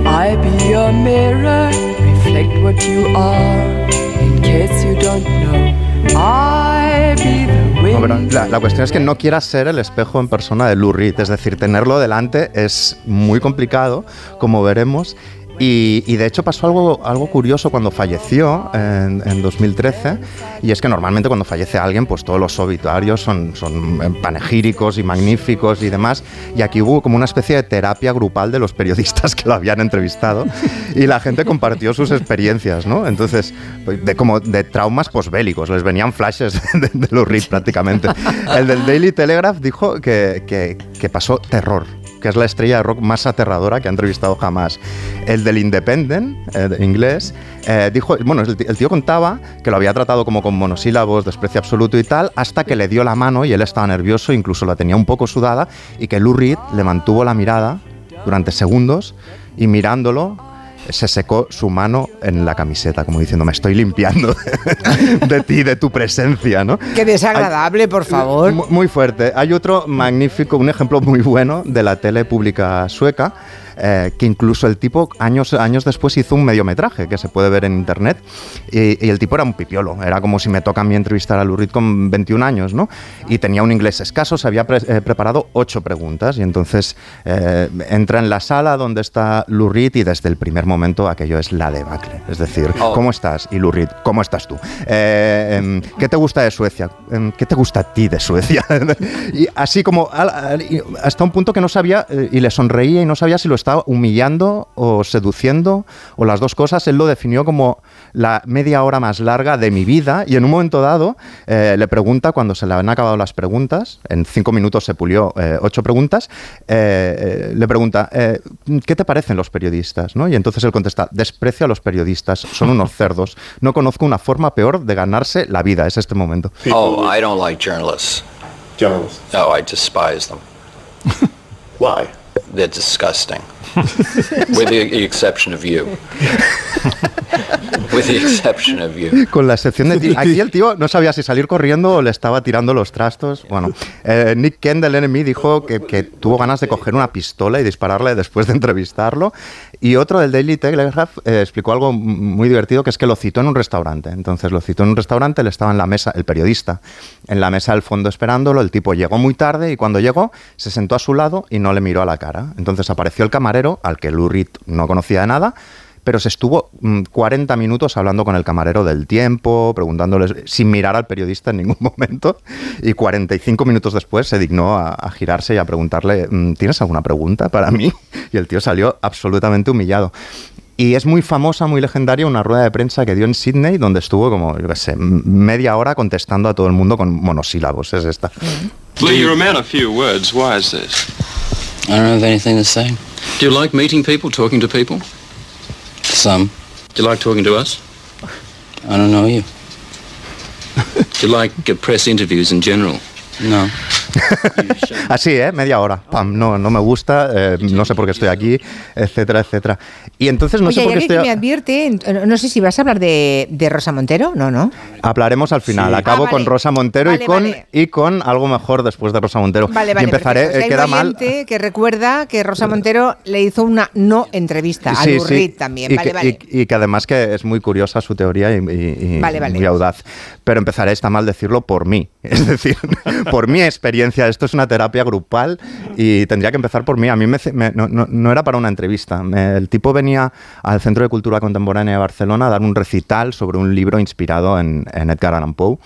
I'll be your mirror, reflect what you are, in case you don't know. I'll be the wind. No, la, la cuestión es que no quieras ser el espejo en persona de Lou Reed, es decir, tenerlo delante es muy complicado, como veremos. Y, y de hecho pasó algo, algo curioso cuando falleció en, en dos mil trece, y es que normalmente cuando fallece alguien pues todos los obituarios son, son panegíricos y magníficos y demás, y aquí hubo como una especie de terapia grupal de los periodistas que lo habían entrevistado y la gente compartió sus experiencias, ¿no? Entonces, de, como de traumas posbélicos, les venían flashes de, de Lou Reed prácticamente. El del Daily Telegraph dijo que, que, que pasó terror, que es la estrella de rock más aterradora que ha entrevistado jamás. El del Independent, eh, de inglés, eh, dijo, bueno, el tío, el tío contaba que lo había tratado como con monosílabos, desprecio absoluto y tal, hasta que le dio la mano y él estaba nervioso, incluso la tenía un poco sudada, y que Lou Reed le mantuvo la mirada durante segundos y mirándolo se secó su mano en la camiseta, como diciendo, me estoy limpiando de, de ti, de tu presencia, ¿no? ¡Qué desagradable, hay, por favor! Muy, muy fuerte. Hay otro magnífico, un ejemplo muy bueno de la tele pública sueca, eh, que incluso el tipo años, años después hizo un mediometraje que se puede ver en internet, y, y el tipo era un pipiolo, era como si me toca a mí entrevistar a Lou Reed con veintiún años, ¿no? Y tenía un inglés escaso, se había pre eh, preparado ocho preguntas, y entonces eh, entra en la sala donde está Lou Reed y desde el primer momento aquello es la debacle, es decir, oh. ¿Cómo estás? Y Lou Reed, ¿cómo estás tú? Eh, ¿Qué te gusta de Suecia? ¿Qué te gusta a ti de Suecia? Y así como hasta un punto que no sabía, y le sonreía y no sabía si lo estaba humillando o seduciendo o las dos cosas. Él lo definió como la media hora más larga de mi vida, y en un momento dado eh, le pregunta, cuando se le habían acabado las preguntas, en cinco minutos se pulió eh, ocho preguntas, eh, eh, le pregunta, eh, ¿qué te parecen los periodistas? ¿No? Y entonces el contesta, desprecio a los periodistas, son unos cerdos, no conozco una forma peor de ganarse la vida, es este momento. Oh, I don't like journalists. Journalists. No, I despise them. Why? They're disgusting. With the exception of you. With the exception of you. Con la excepción de ti. Aquí el tío no sabía si salir corriendo o le estaba tirando los trastos. Bueno, eh, Nick Kent del N M E dijo que, que tuvo ganas de coger una pistola y dispararle después de entrevistarlo. Y otro del Daily Telegraph eh, explicó algo muy divertido, que es que lo citó en un restaurante. Entonces lo citó en un restaurante, él estaba en la mesa, el periodista, en la mesa del fondo esperándolo. El tipo llegó muy tarde y cuando llegó se sentó a su lado y no le miró a la cara. Entonces apareció el camarero, al que Lou Reed no conocía de nada, pero se estuvo cuarenta minutos hablando con el camarero del tiempo, preguntándoles sin mirar al periodista en ningún momento, y cuarenta y cinco minutos después se dignó a, a girarse y a preguntarle, ¿tienes alguna pregunta para mí? Y el tío salió absolutamente humillado. Y es muy famosa, muy legendaria, una rueda de prensa que dio en Sydney, donde estuvo como, yo qué sé, media hora contestando a todo el mundo con monosílabos. Es esta. Lou, you're a man of few words. Why is this? I don't have anything to say. Do you like meeting people, talking to people? Some. Do you like talking to us? I don't know you. Do you like press interviews in general? No. Así, ¿eh? Media hora. Pam, no, no me gusta, eh, no sé por qué estoy aquí, etcétera, etcétera. Y entonces no Oye, sé por qué estoy... me advierte, no sé si vas a hablar de, de Rosa Montero, no, no. Hablaremos al final, sí. acabo ah, vale. con Rosa Montero vale, y, con, vale. y con algo mejor después de Rosa Montero. Vale, vale, y empezaré, perfecto. Queda hay mal... que recuerda que Rosa Montero le hizo una no entrevista sí, a Lou Reed sí. también, y vale, que, vale. Y, y que además que es muy curiosa su teoría y, y, y vale, vale. muy audaz. Pero empezaré, está mal decirlo, por mí, es decir, por mi experiencia. Esto es una terapia grupal y tendría que empezar por mí. A mí me, me, no, no, no era para una entrevista. Me, el tipo venía al Centro de Cultura Contemporánea de Barcelona a dar un recital sobre un libro inspirado en, en Edgar Allan Poe.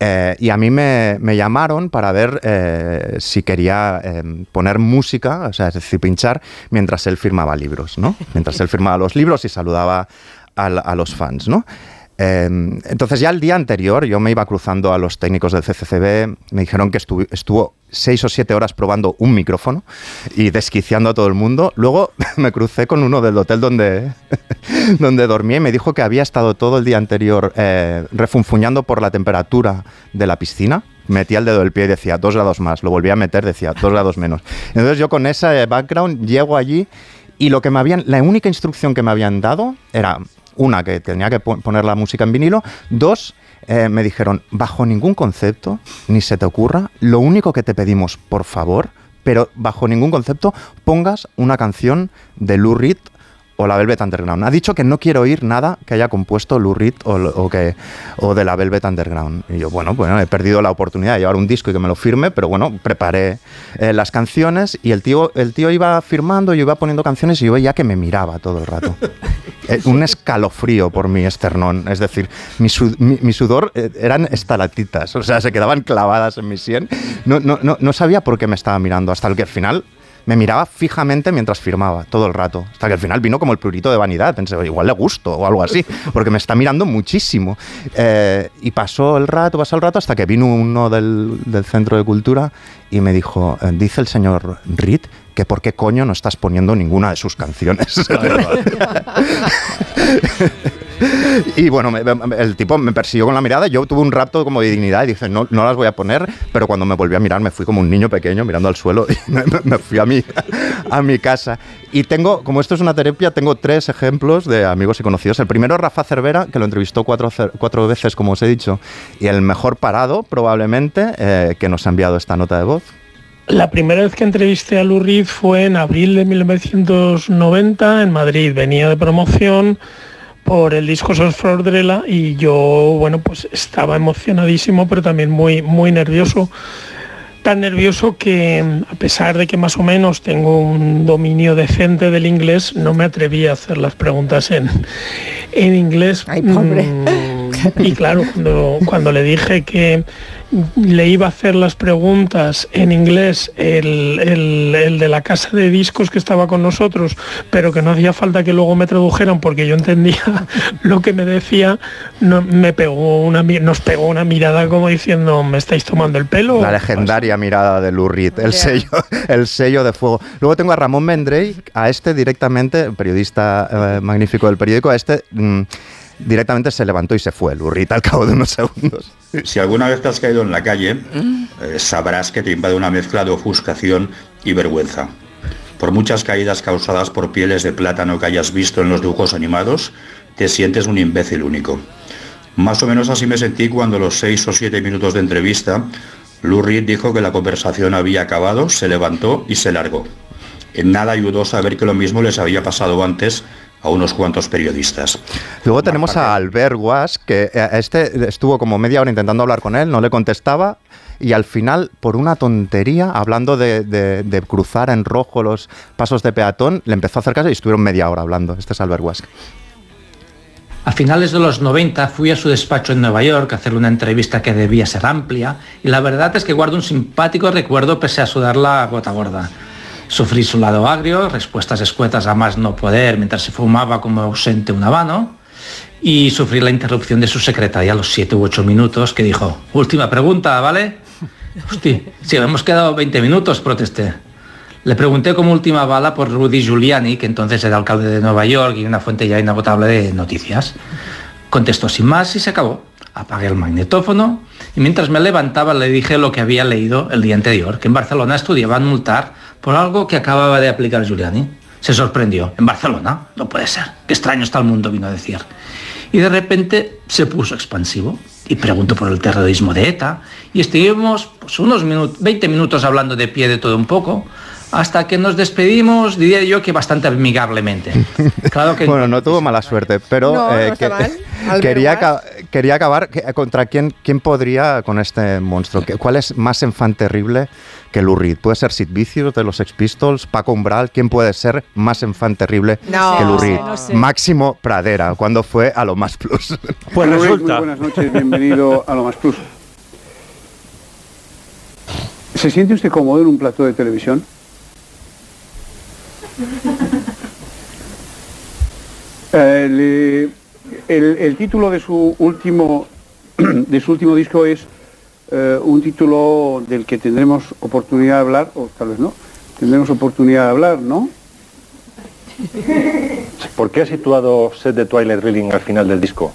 Eh, y a mí me, me llamaron para ver eh, si quería eh, poner música, o sea, es decir, pinchar, mientras él firmaba libros, ¿no? Mientras él firmaba los libros y saludaba a, a los fans, ¿no? Entonces ya el día anterior yo me iba cruzando a los técnicos del C C C B, me dijeron que estuvo, estuvo seis o siete horas probando un micrófono y desquiciando a todo el mundo. Luego me crucé con uno del hotel donde, donde dormí y me dijo que había estado todo el día anterior eh, refunfuñando por la temperatura de la piscina. Metía el dedo del pie y decía dos grados más, lo volvía a meter, decía dos grados menos. Entonces yo con ese background llego allí y lo que me habían, la única instrucción que me habían dado era... Una, que tenía que poner la música en vinilo. Dos, eh, me dijeron, bajo ningún concepto, ni se te ocurra, lo único que te pedimos, por favor, pero bajo ningún concepto, pongas una canción de Lou Reed o la Velvet Underground. Ha dicho que no quiero oír nada que haya compuesto Lou Reed o, o, que, o de la Velvet Underground. Y yo, bueno, bueno, he perdido la oportunidad de llevar un disco y que me lo firme, pero bueno, preparé eh, las canciones y el tío, el tío iba firmando, yo iba poniendo canciones y yo veía que me miraba todo el rato. Eh, un escalofrío por mi esternón, es decir, mi, su, mi, mi sudor eh, eran estalactitas, o sea, se quedaban clavadas en mi sien. No, no, no, no sabía por qué me estaba mirando, hasta el que al final... Me miraba fijamente mientras firmaba, todo el rato. Hasta que al final vino como el prurito de vanidad. Pensé, igual le gusto o algo así, porque me está mirando muchísimo. Eh, y pasó el rato, pasó el rato, hasta que vino uno del, del Centro de Cultura y me dijo, dice el señor Reed que por qué coño no estás poniendo ninguna de sus canciones. Y bueno, me, me, el tipo me persiguió con la mirada, yo tuve un rapto como de dignidad y dije, no, no las voy a poner, pero cuando me volví a mirar me fui como un niño pequeño mirando al suelo y me, me fui a mi, a mi casa. Y tengo, como esto es una terapia, tengo tres ejemplos de amigos y conocidos. El primero, Rafa Cervera, que lo entrevistó cuatro, cuatro veces, como os he dicho, y el mejor parado, probablemente, eh, que nos ha enviado esta nota de voz. La primera vez que entrevisté a Lou Reed fue en abril de mil novecientos noventa en Madrid, venía de promoción por el disco Sos Flordrela y yo, bueno, pues estaba emocionadísimo, pero también muy, muy nervioso. Tan nervioso que, a pesar de que más o menos tengo un dominio decente del inglés, no me atreví a hacer las preguntas en, en inglés. Ay, pobre. Y claro, cuando, cuando le dije que le iba a hacer las preguntas en inglés el, el, el de la casa de discos que estaba con nosotros, pero que no hacía falta que luego me tradujeran porque yo entendía lo que me decía, no, me pegó una, nos pegó una mirada como diciendo, ¿me estáis tomando el pelo? La legendaria mirada de Lou Reed, el, yeah. sello, el sello de fuego. Luego tengo a Ramón Vendrell, a este directamente, periodista eh, magnífico del periódico, a este... Mmm, directamente se levantó y se fue, Lou Reed, al cabo de unos segundos. Si alguna vez te has caído en la calle, eh, sabrás que te invade una mezcla de ofuscación y vergüenza. Por muchas caídas causadas por pieles de plátano que hayas visto en los dibujos animados, te sientes un imbécil único. Más o menos así me sentí cuando a los seis o siete minutos de entrevista, Lou Reed dijo que la conversación había acabado, se levantó y se largó. En nada ayudó saber que lo mismo les había pasado antes a unos cuantos periodistas. Luego tenemos a Albert Guas, que este estuvo como media hora intentando hablar con él, no le contestaba, y al final, por una tontería, hablando de, de, de cruzar en rojo los pasos de peatón, le empezó a acercarse y estuvieron media hora hablando. Este es Albert Guas. A finales de los noventa fui a su despacho en Nueva York a hacer una entrevista que debía ser amplia, y la verdad es que guardo un simpático recuerdo pese a sudar la gota gorda. Sufrí su lado agrio, respuestas escuetas a más no poder mientras se fumaba como ausente un habano, y sufrí la interrupción de su secretaria a los siete u ocho minutos, que dijo: última pregunta, ¿vale? Hostia, si hemos quedado veinte minutos, protesté. Le pregunté como última bala por Rudy Giuliani, que entonces era alcalde de Nueva York y una fuente ya inagotable de noticias. Contestó sin más y se acabó. Apagué el magnetófono y mientras me levantaba le dije lo que había leído el día anterior, que en Barcelona estudiaban multar por algo que acababa de aplicar Giuliani. Se sorprendió. ¿En Barcelona? No puede ser. Qué extraño está el mundo, vino a decir. Y de repente se puso expansivo y preguntó por el terrorismo de ETA. Y estuvimos pues, unos minutos, veinte minutos hablando de pie de todo un poco, hasta que nos despedimos, diría yo que bastante amigablemente. Claro que bueno, no tuvo mala suerte, pero no, eh, no que, mal, quería, ca quería acabar. ¿Contra quién, quién podría con este monstruo? ¿Cuál es más enfanterrible que Lou Reed? ¿Puede ser Sid Vicious de los Sex Pistols, Paco Umbral? ¿Quién puede ser más enfanterrible no, que Lou Reed? No sé. Máximo Pradera, cuando fue a Lo Más Plus. Pues resulta. Muy buenas noches, bienvenido a Lo Más Plus. ¿Se siente usted cómodo en un plató de televisión? El, el, el título de su último de su último disco es eh, un título del que tendremos oportunidad de hablar, o tal vez no, tendremos oportunidad de hablar, ¿no? ¿Por qué ha situado Set de Twilight Reeling al final del disco?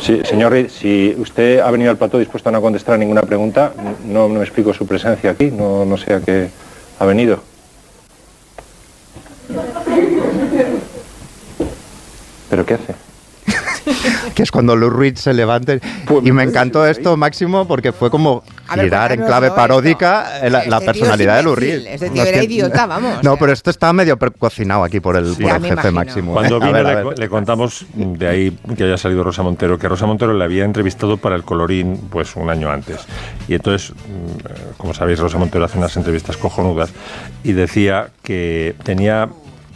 Sí, señor Reed, si usted ha venido al plató dispuesto a no contestar a ninguna pregunta, no, no me explico su presencia aquí, no, no sé a qué ha venido. ¿Pero qué hace? Que es cuando Lou Reed se levante. Pues y me encantó esto, Máximo, porque fue como girar en clave paródica la, este la personalidad de Lou Reed. Este tío no, era es que, idiota, vamos. No, pero esto está medio cocinado aquí por el, sí, por el jefe imagino. Máximo. Cuando vino ver, le, le contamos de ahí que había salido Rosa Montero, que Rosa Montero le había entrevistado para el Colorín pues un año antes. Y entonces, como sabéis, Rosa Montero hace unas entrevistas cojonudas y decía que tenía...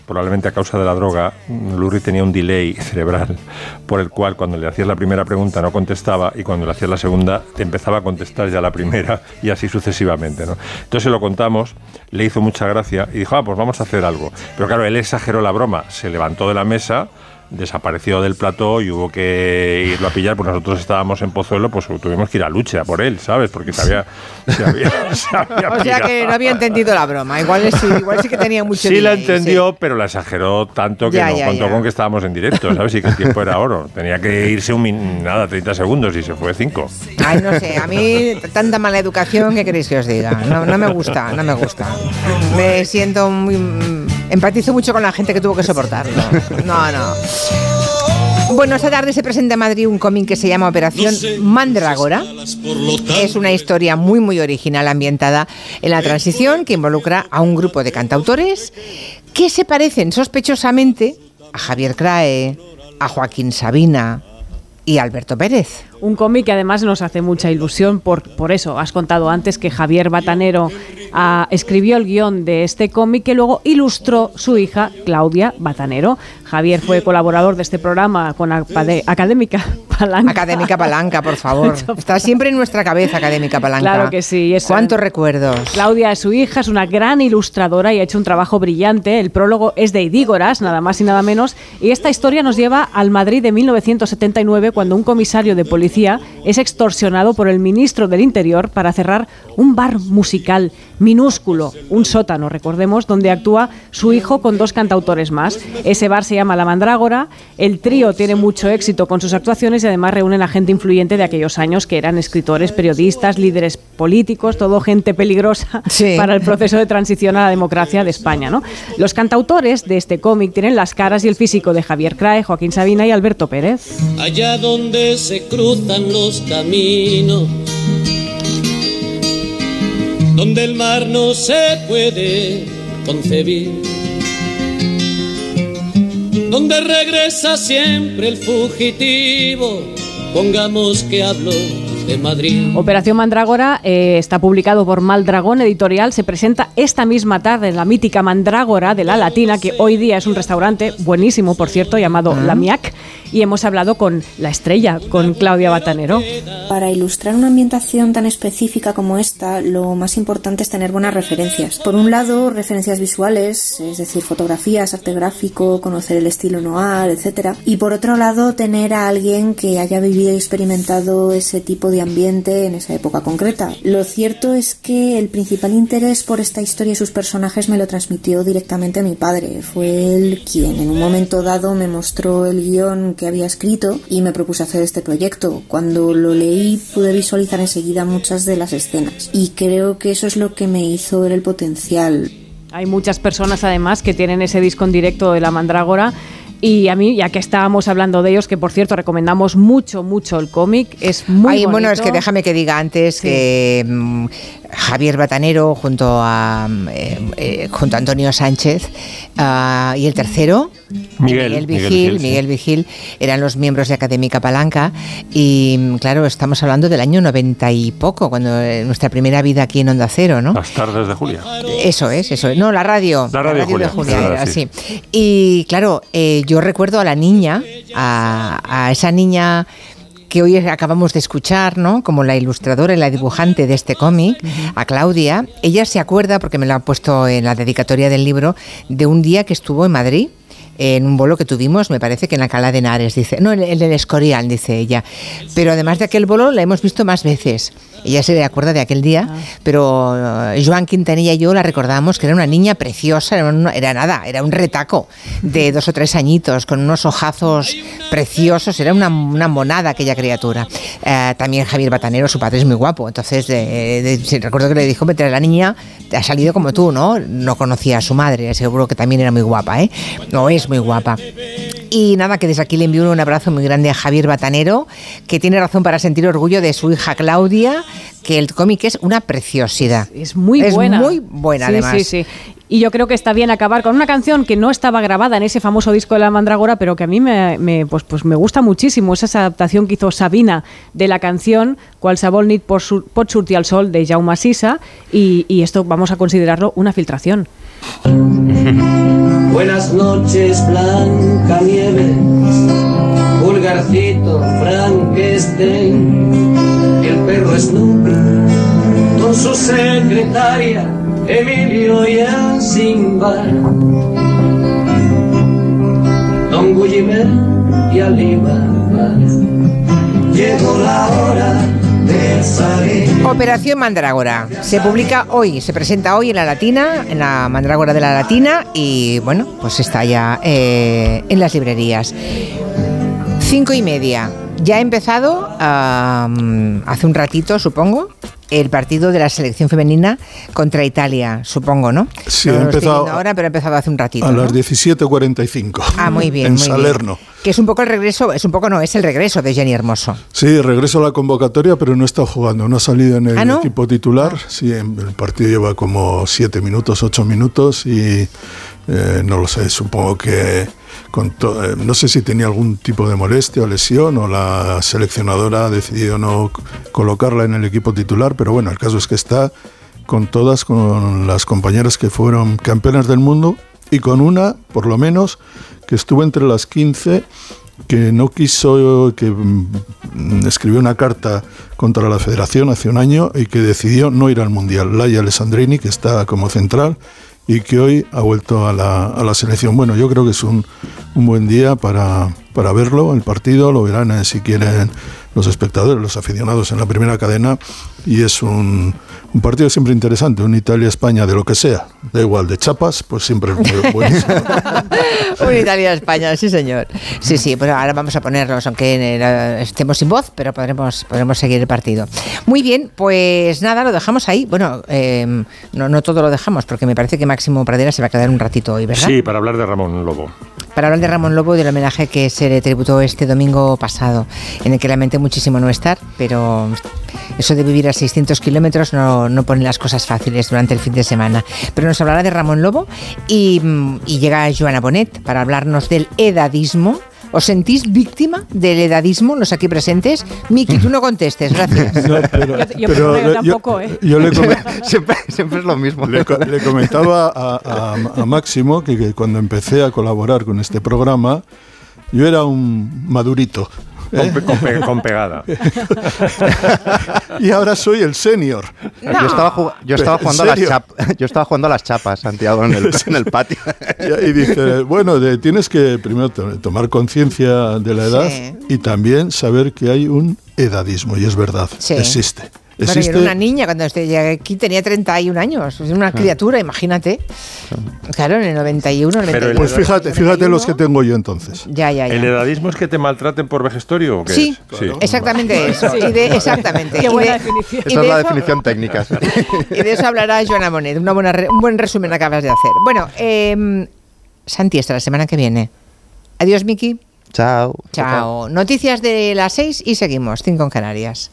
probablemente a causa de la droga, Lou Reed tenía un delay cerebral por el cual cuando le hacías la primera pregunta no contestaba y cuando le hacías la segunda te empezaba a contestar ya la primera y así sucesivamente, ¿no? Entonces lo contamos, le hizo mucha gracia y dijo, ah, pues vamos a hacer algo. Pero claro, él exageró la broma, se levantó de la mesa, desapareció del plató y hubo que irlo a pillar, pues nosotros estábamos en Pozuelo, pues tuvimos que ir a lucha por él, ¿sabes? Porque se había... Se había, se había o sea que no había entendido la broma, igual sí, igual sí que tenía mucho... Sí la entendió, sí. Pero la exageró tanto que ya, nos ya, contó ya. con que estábamos en directo, ¿sabes? Y que el tiempo era oro, tenía que irse un min, nada, treinta segundos y se fue cinco. Ay, no sé, a mí tanta mala educación, ¿qué queréis que os diga? No, no me gusta, no me gusta. Me siento muy... Empatizo mucho con la gente que tuvo que soportarlo. No, no. Bueno, esta tarde se presenta en Madrid un cómic que se llama Operación Mandrágora. Es una historia muy, muy original ambientada en la transición que involucra a un grupo de cantautores que se parecen sospechosamente a Javier Krahe, a Joaquín Sabina y Alberto Pérez. Un cómic que además nos hace mucha ilusión por, por eso. Has contado antes que Javier Batanero ah, escribió el guión de este cómic que luego ilustró su hija Claudia Batanero. Javier fue colaborador de este programa con Académica Palanca. Académica Palanca, por favor. Está siempre en nuestra cabeza Académica Palanca. Claro que sí. ¿Cuántos recuerdos? Claudia es su hija, es una gran ilustradora y ha hecho un trabajo brillante. El prólogo es de Idígoras, nada más y nada menos. Y esta historia nos lleva al Madrid de mil novecientos setenta y nueve, cuando un comisario de policía es extorsionado por el ministro del Interior para cerrar un bar musical minúsculo, un sótano, recordemos, donde actúa su hijo con dos cantautores más. Ese bar se llama La Mandrágora. El trío tiene mucho éxito con sus actuaciones y además reúnen a gente influyente de aquellos años que eran escritores, periodistas, líderes políticos, todo gente peligrosa sí. para el proceso de transición a la democracia de España, ¿no? Los cantautores de este cómic tienen las caras y el físico de Javier Krahe, Joaquín Sabina y Alberto Pérez. Allá donde se cruzan los caminos, donde el mar no se puede concebir, donde regresa siempre el fugitivo, pongamos que hablo de Madrid. Operación Mandrágora eh, está publicado por Maldragón Editorial, se presenta esta misma tarde en la mítica Mandrágora de La Latina, que hoy día es un restaurante buenísimo, por cierto, llamado ¿Ah? La Miac, y hemos hablado con la estrella, con Claudia Batanero. Para ilustrar una ambientación tan específica como esta, lo más importante es tener buenas referencias. Por un lado, referencias visuales, es decir, fotografías, arte gráfico, conocer el estilo noir, etcétera. Y por otro lado, tener a alguien que haya vivido y experimentado ese tipo de ambiente en esa época concreta. Lo cierto es que el principal interés por esta historia y sus personajes me lo transmitió directamente mi padre. Fue él quien en un momento dado me mostró el guión que había escrito y me propuse hacer este proyecto. Cuando lo leí pude visualizar enseguida muchas de las escenas y creo que eso es lo que me hizo ver el potencial. Hay muchas personas además que tienen ese disco en directo de La Mandrágora. Y a mí, ya que estábamos hablando de ellos, que por cierto recomendamos mucho, mucho el cómic, es muy Ay, bonito. Bueno, es que déjame que diga antes sí. que um, Javier Batanero junto a eh, eh, junto a Antonio Sánchez uh, y el tercero, Miguel, Miguel Vigil, Miguel, sí. Miguel Vigil, eran los miembros de Académica Palanca y claro, estamos hablando del año noventa y poco, cuando eh, nuestra primera vida aquí en Onda Cero, ¿no? Las tardes de Julia. Eso es, eso es. No, la radio. La radio, la radio Julia, de Julia. Era, sí. Sí. Y claro, eh, yo recuerdo a la niña, a, a esa niña que hoy acabamos de escuchar, ¿no? Como la ilustradora y la dibujante de este cómic, a Claudia. Ella se acuerda, porque me lo ha puesto en la dedicatoria del libro, de un día que estuvo en Madrid, en un bolo que tuvimos, me parece que en la Alcalá de Henares, dice, no, en el Escorial, dice ella. Pero además de aquel bolo la hemos visto más veces. Ella se acuerda de aquel día, ah. pero Joan Quintanilla y yo la recordamos, que era una niña preciosa, era, una, era nada, era un retaco de dos o tres añitos, con unos ojazos preciosos, era una, una monada aquella criatura. Eh, también Javier Batanero, su padre es muy guapo, entonces eh, de, sí, recuerdo que le dijo, mientras la niña ha salido como tú, ¿no? No conocía a su madre, seguro que también era muy guapa, ¿eh? No es muy guapa. Y nada, que desde aquí le envío un abrazo muy grande a Javier Batanero, que tiene razón para sentir orgullo de su hija Claudia, que el cómic es una preciosidad. Es muy es buena. Es muy buena, sí, además. Sí, sí, sí. Y yo creo que está bien acabar con una canción que no estaba grabada en ese famoso disco de La Mandrágora, pero que a mí me, me, pues, pues me gusta muchísimo. Es esa adaptación que hizo Sabina de la canción Qual sabor nit pot sortir al sol de Jaume Sisa. Y, y esto vamos a considerarlo una filtración. Buenas noches, Blanca Nieves, Pulgarcito, Frankenstein, el perro Snoopy, con su secretaria, Emilio y el Simbar, Don Gulliver y Alibaba. Llegó la hora. Operación Mandrágora se publica hoy, se presenta hoy en La Latina, en la Mandrágora de La Latina, y bueno, pues está ya eh, en las librerías. Cinco y media. Ya ha empezado um, hace un ratito, supongo, el partido de la selección femenina contra Italia, supongo, ¿no? Sí, no ha empezado ahora, pero ha empezado hace un ratito. A ¿no? las diecisiete cuarenta y cinco. Ah, muy bien. En muy Salerno. Bien. Que es un poco el regreso, es un poco no, es el regreso de Jenny Hermoso. Sí, regreso a la convocatoria, pero no está jugando, no ha salido en el ¿Ah, no? equipo titular. Sí, el partido lleva como siete minutos, ocho minutos y eh, no lo sé, supongo que con to- no sé si tenía algún tipo de molestia o lesión o la seleccionadora ha decidido no colocarla en el equipo titular, pero bueno, el caso es que está con todas, con las compañeras que fueron campeonas del mundo y con una, por lo menos, que estuvo entre las quince, que no quiso, que escribió una carta contra la federación hace un año y que decidió no ir al Mundial, Laia Alessandrini, que está como central, y que hoy ha vuelto a la, a la selección. Bueno, yo creo que es un, un buen día para, para verlo, el partido, lo verán eh, si quieren los espectadores, los aficionados en la primera cadena, y es un, un partido siempre interesante, un Italia-España de lo que sea, da igual, de chapas, pues siempre es muy buenísimo. Un Italia-España, sí señor. Sí, sí, pues ahora vamos a ponernos, aunque estemos sin voz, pero podremos, podremos seguir el partido. Muy bien, pues nada, lo dejamos ahí. Bueno, eh, no, no todo lo dejamos, porque me parece que Máximo Pradera se va a quedar un ratito hoy, ¿verdad? Sí, para hablar de Ramón Lobo. Para hablar de Ramón Lobo y del homenaje que se le tributó este domingo pasado, en el que lamenté muchísimo no estar, pero eso de vivir a seiscientos kilómetros no, no pone las cosas fáciles durante el fin de semana. Pero nos hablará de Ramón Lobo y, y llega Joana Bonet para hablarnos del edadismo. ¿Os sentís víctima del edadismo, los aquí presentes? Miki, tú no contestes, gracias. No, pero, yo, yo, pero, pero yo tampoco, ¿eh? Yo, yo le come, siempre, siempre es lo mismo. Le, le comentaba a, a, a Máximo que, que cuando empecé a colaborar con este programa, yo era un madurito. ¿Eh? Con, con, pe con pegada. Y ahora soy el senior. No. Yo estaba, yo estaba jugando a las chapas, yo estaba jugando a las chapas, Santiago, en el, en el patio. Y, y dice, bueno, de, tienes que primero tomar conciencia de la edad, sí, y también saber que hay un edadismo, y es verdad, sí, existe. Pero yo era una niña cuando llegué aquí, tenía treinta y un años, es una criatura, imagínate. Claro, en el noventa y uno, noventa y dos. Pues fíjate, fíjate los que tengo yo entonces. Ya, ya, ya. ¿El edadismo es que te maltraten por vejestorio o qué? Sí, es? Claro. Exactamente eso. Sí. Y de, exactamente. Qué buena definición. Esa es la definición técnica. Y de eso hablará Joana Bonet, una buena, un buen resumen acabas de hacer. Bueno, eh, Santi, hasta la semana que viene. Adiós, Miki. Chao. Chao. Noticias de las seis y seguimos, cinco en Canarias.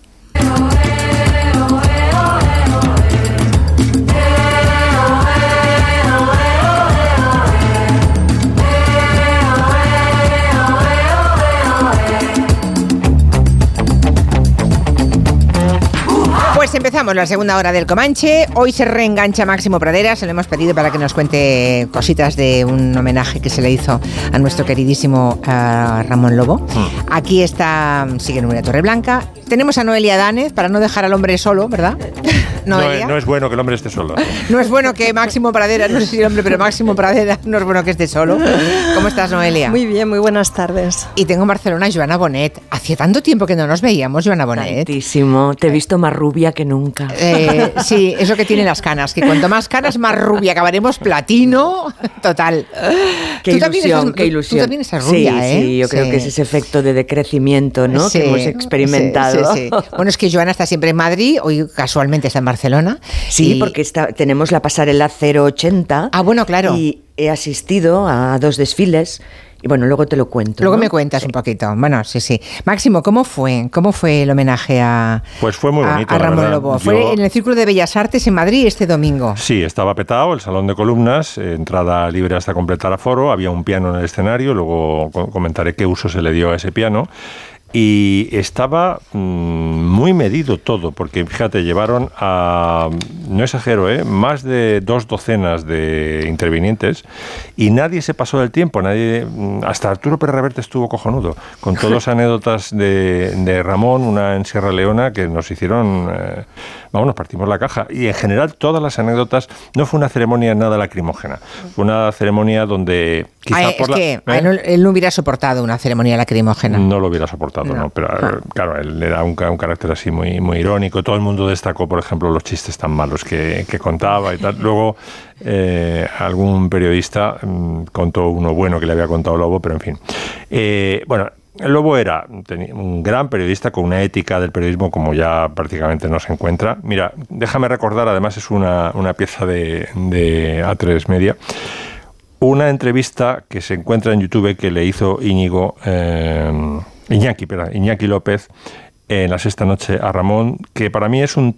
Pues empezamos la segunda hora del Comanche. Hoy se reengancha Máximo Pradera, se lo hemos pedido para que nos cuente cositas de un homenaje que se le hizo a nuestro queridísimo uh, Ramón Lobo. Sí. Aquí está, sigue Núñez Torreblanca. Tenemos a Noelia Danez, para no dejar al hombre solo, ¿verdad? No, no es bueno que el hombre esté solo. No es bueno que Máximo Pradera, no sé si el hombre, pero Máximo Pradera no es bueno que esté solo. ¿Cómo estás, Noelia? Muy bien, muy buenas tardes. Y tengo en Barcelona a Joana Bonet. Hacía tanto tiempo que no nos veíamos, Joana Bonet. Tantísimo. Te he visto más rubia que nunca. Eh, sí, es lo que tienen las canas, que cuanto más canas, más rubia. Acabaremos platino, total. Qué tú ilusión, estás, qué ilusión. Tú, tú también estás rubia, sí, ¿eh? Sí, yo creo, sí, que es ese efecto de decrecimiento, ¿no? Sí, que hemos experimentado. Sí, sí. Bueno, es que Joana está siempre en Madrid, hoy casualmente está en Barcelona. Barcelona. Sí, y... porque está, tenemos la pasarela cero ochenta. Ah, bueno, claro. Y he asistido a dos desfiles. Y bueno, luego te lo cuento. Luego, ¿no?, me cuentas, sí, un poquito. Bueno, sí, sí. Máximo, ¿cómo fue? ¿Cómo fue el homenaje a, pues fue muy bonito, a, a Ramón Lobo? Yo... Fue en el Círculo de Bellas Artes en Madrid este domingo. Sí, estaba petado el salón de columnas, entrada libre hasta completar aforo, había un piano en el escenario, luego comentaré qué uso se le dio a ese piano. Y estaba mmm, muy medido todo, porque fíjate, llevaron a, no exagero, ¿eh?, más de dos docenas de intervinientes y nadie se pasó del tiempo, nadie, hasta Arturo Pérez Reverte estuvo cojonudo, con todas anécdotas de, de Ramón, una en Sierra Leona que nos hicieron, eh, vamos, nos partimos la caja. Y en general todas las anécdotas, no fue una ceremonia nada lacrimógena, fue una ceremonia donde... Quizá ay, por es la, que ¿eh? él, él no hubiera soportado una ceremonia lacrimógena. No lo hubiera soportado. No. No, pero ah. claro, él le da un, un carácter así muy, muy irónico. Todo el mundo destacó, por ejemplo, los chistes tan malos que, que contaba y tal. Luego eh, algún periodista mmm, contó uno bueno que le había contado Lobo, pero en fin. Eh, bueno, Lobo era un gran periodista con una ética del periodismo como ya prácticamente no se encuentra. Mira, déjame recordar, además es una, una pieza de, de A tres Media, una entrevista que se encuentra en YouTube que le hizo Íñigo... Eh, Iñaki, perdón, Iñaki López en La Sexta Noche a Ramón, que para mí es un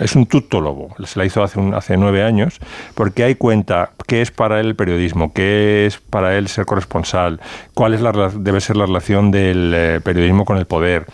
es un tutto Lobo. Se la hizo hace, un, hace nueve años, porque ahí cuenta qué es para él el periodismo, qué es para él ser corresponsal, cuál es la, debe ser la relación del periodismo con el poder,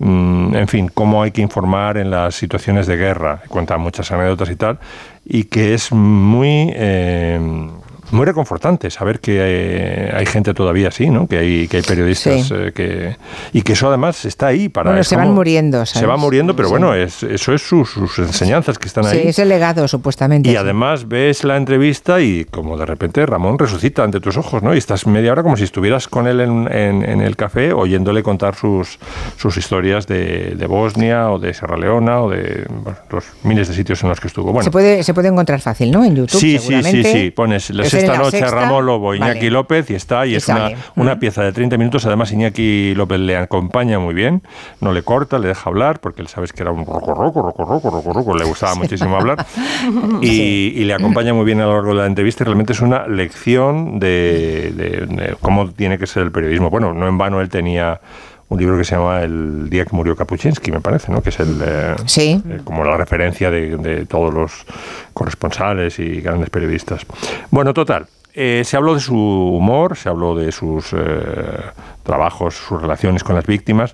mm, en fin, cómo hay que informar en las situaciones de guerra. Cuenta muchas anécdotas y tal, y que es muy... Eh, muy reconfortante saber que eh, hay gente todavía así, ¿no? Que hay, que hay periodistas sí. eh, que y que eso además está ahí para... Bueno, se como, van muriendo, ¿sabes? Se van muriendo, pero sí. bueno, es, eso es su, sus enseñanzas que están ahí. Sí, es el legado, supuestamente. Y sí. además ves la entrevista y como de repente Ramón resucita ante tus ojos, ¿no? Y estás media hora como si estuvieras con él en, en, en el café oyéndole contar sus, sus historias de, de Bosnia o de Sierra Leona o de bueno, los miles de sitios en los que estuvo. Bueno, se puede, se puede encontrar fácil, ¿no? En YouTube, sí, seguramente. Sí, sí, sí. Pones... Las Esta noche sexta, Ramón Lobo, Iñaki vale. López y está, y, y es una, una pieza de treinta minutos. Además, Iñaki López le acompaña muy bien, no le corta, le deja hablar, porque él sabes que era un roco, roco, roco, roco, roco, roco, le gustaba sí. muchísimo hablar, y, sí. y le acompaña muy bien a lo largo de la entrevista, y realmente es una lección de, de, de cómo tiene que ser el periodismo. Bueno, no en vano él tenía... un libro que se llama El día que murió Kapuscinski, me parece, ¿no? Que es el eh, sí. eh, como la referencia de, de todos los corresponsales y grandes periodistas. Bueno, total, eh, se habló de su humor, se habló de sus eh, trabajos, sus relaciones con las víctimas,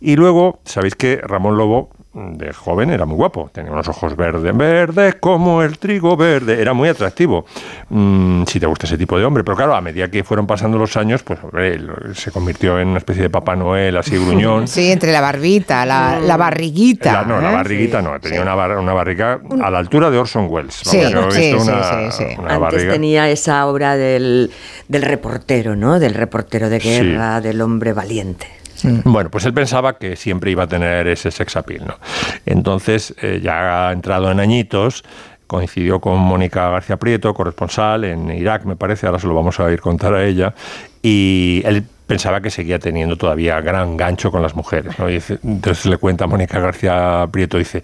y luego, sabéis que Ramón Lobo, de joven, era muy guapo, tenía unos ojos verdes, verdes como el trigo verde, era muy atractivo, mm, si te gusta ese tipo de hombre, pero claro, a medida que fueron pasando los años, pues hombre, se convirtió en una especie de Papá Noel, así gruñón. Sí, entre la barbita, la, la barriguita. La, no, ¿eh? la barriguita sí, no, tenía sí. una, bar, una barriga a la altura de Orson Welles. Sí, Vamos, sí, visto sí, una, sí, sí. Antes barriga. Tenía esa obra del, del reportero, ¿no? Del reportero de guerra, sí. del hombre valiente. Bueno, pues él pensaba que siempre iba a tener ese sex appeal, ¿no? Entonces, eh, ya ha entrado en añitos, coincidió con Mónica García Prieto, corresponsal en Irak, me parece, ahora se lo vamos a ir a contar a ella, y él pensaba que seguía teniendo todavía gran gancho con las mujeres, ¿no? Y dice, entonces le cuenta a Mónica García Prieto, dice...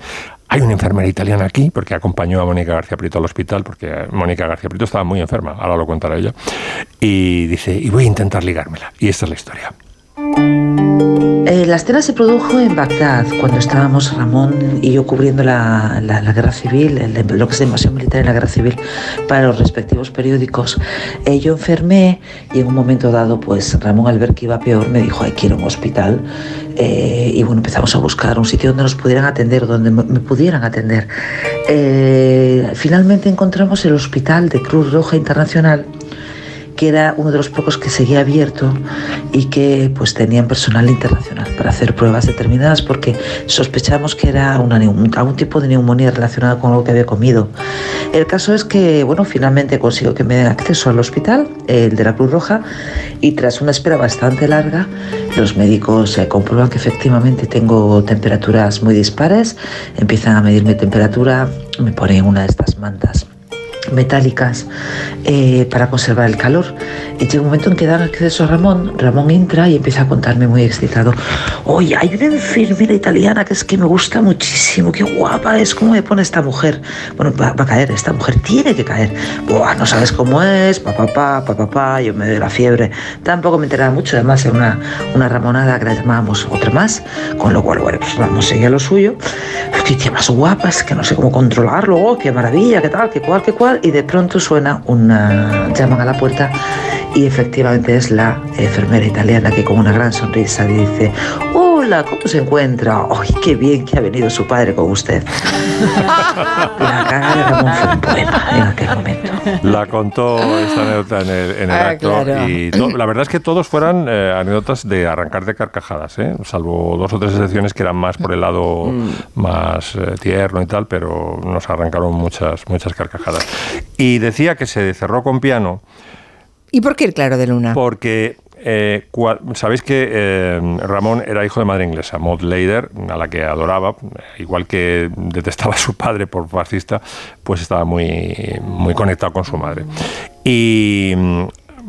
Hay una enfermera italiana aquí, porque acompañó a Mónica García Prieto al hospital, porque Mónica García Prieto estaba muy enferma, ahora lo contará ella, y dice, y voy a intentar ligármela, y esta es la historia. Eh, la escena se produjo en Bagdad, cuando estábamos Ramón y yo cubriendo la, la, la guerra civil, el, lo que es la invasión militar en la guerra civil, para los respectivos periódicos. Eh, yo enfermé y en un momento dado, pues Ramón, al ver que iba peor, me dijo, ay, quiero un hospital. Eh, y bueno, empezamos a buscar un sitio donde nos pudieran atender, donde me pudieran atender. Eh, finalmente encontramos el hospital de Cruz Roja Internacional, que era uno de los pocos que seguía abierto y que pues tenían personal internacional para hacer pruebas determinadas porque sospechamos que era una, algún tipo de neumonía relacionada con algo que había comido. El caso es que, bueno, finalmente consigo que me den acceso al hospital, el de la Cruz Roja, y tras una espera bastante larga, los médicos comprueban que efectivamente tengo temperaturas muy dispares, empiezan a medirme temperatura, me ponen una de estas mantas metálicas eh, para conservar el calor. Y llega un momento en que dan acceso a Ramón. Ramón entra y empieza a contarme muy excitado. Oye, hay una enfermera italiana que es que me gusta muchísimo, qué guapa es, cómo me pone esta mujer. Bueno, va, va a caer, esta mujer tiene que caer. Buah, no sabes cómo es, papá, papá, papá, pa, pa, yo me doy la fiebre. Tampoco me enteraba mucho, además era una, una ramonada que la llamábamos otra más, con lo cual, bueno, pues Ramón seguía lo suyo. Qué tía más guapa, es que no sé cómo controlarlo, oh, qué maravilla, qué tal, qué cual, qué cual. Y de pronto suena una... llaman a la puerta y efectivamente es la enfermera italiana que con una gran sonrisa dice hola, ¿cómo se encuentra? ¡Ay, qué bien que ha venido su padre con usted! La cara de Ramón fue un poema en aquel momento. La contó esta anécdota en el, en el ah, acto. Claro. Y to, la verdad es que todos fueran eh, anécdotas de arrancar de carcajadas, ¿eh? Salvo dos o tres excepciones que eran más por el lado mm. más eh, tierno y tal, pero nos arrancaron muchas, muchas carcajadas. Y decía que se cerró con piano. ¿Y por qué el Claro de Luna? Porque... Eh, cual, sabéis que eh, Ramón era hijo de madre inglesa, Maud Leider, a la que adoraba, igual que detestaba a su padre por fascista, pues estaba muy, muy conectado con su madre. Y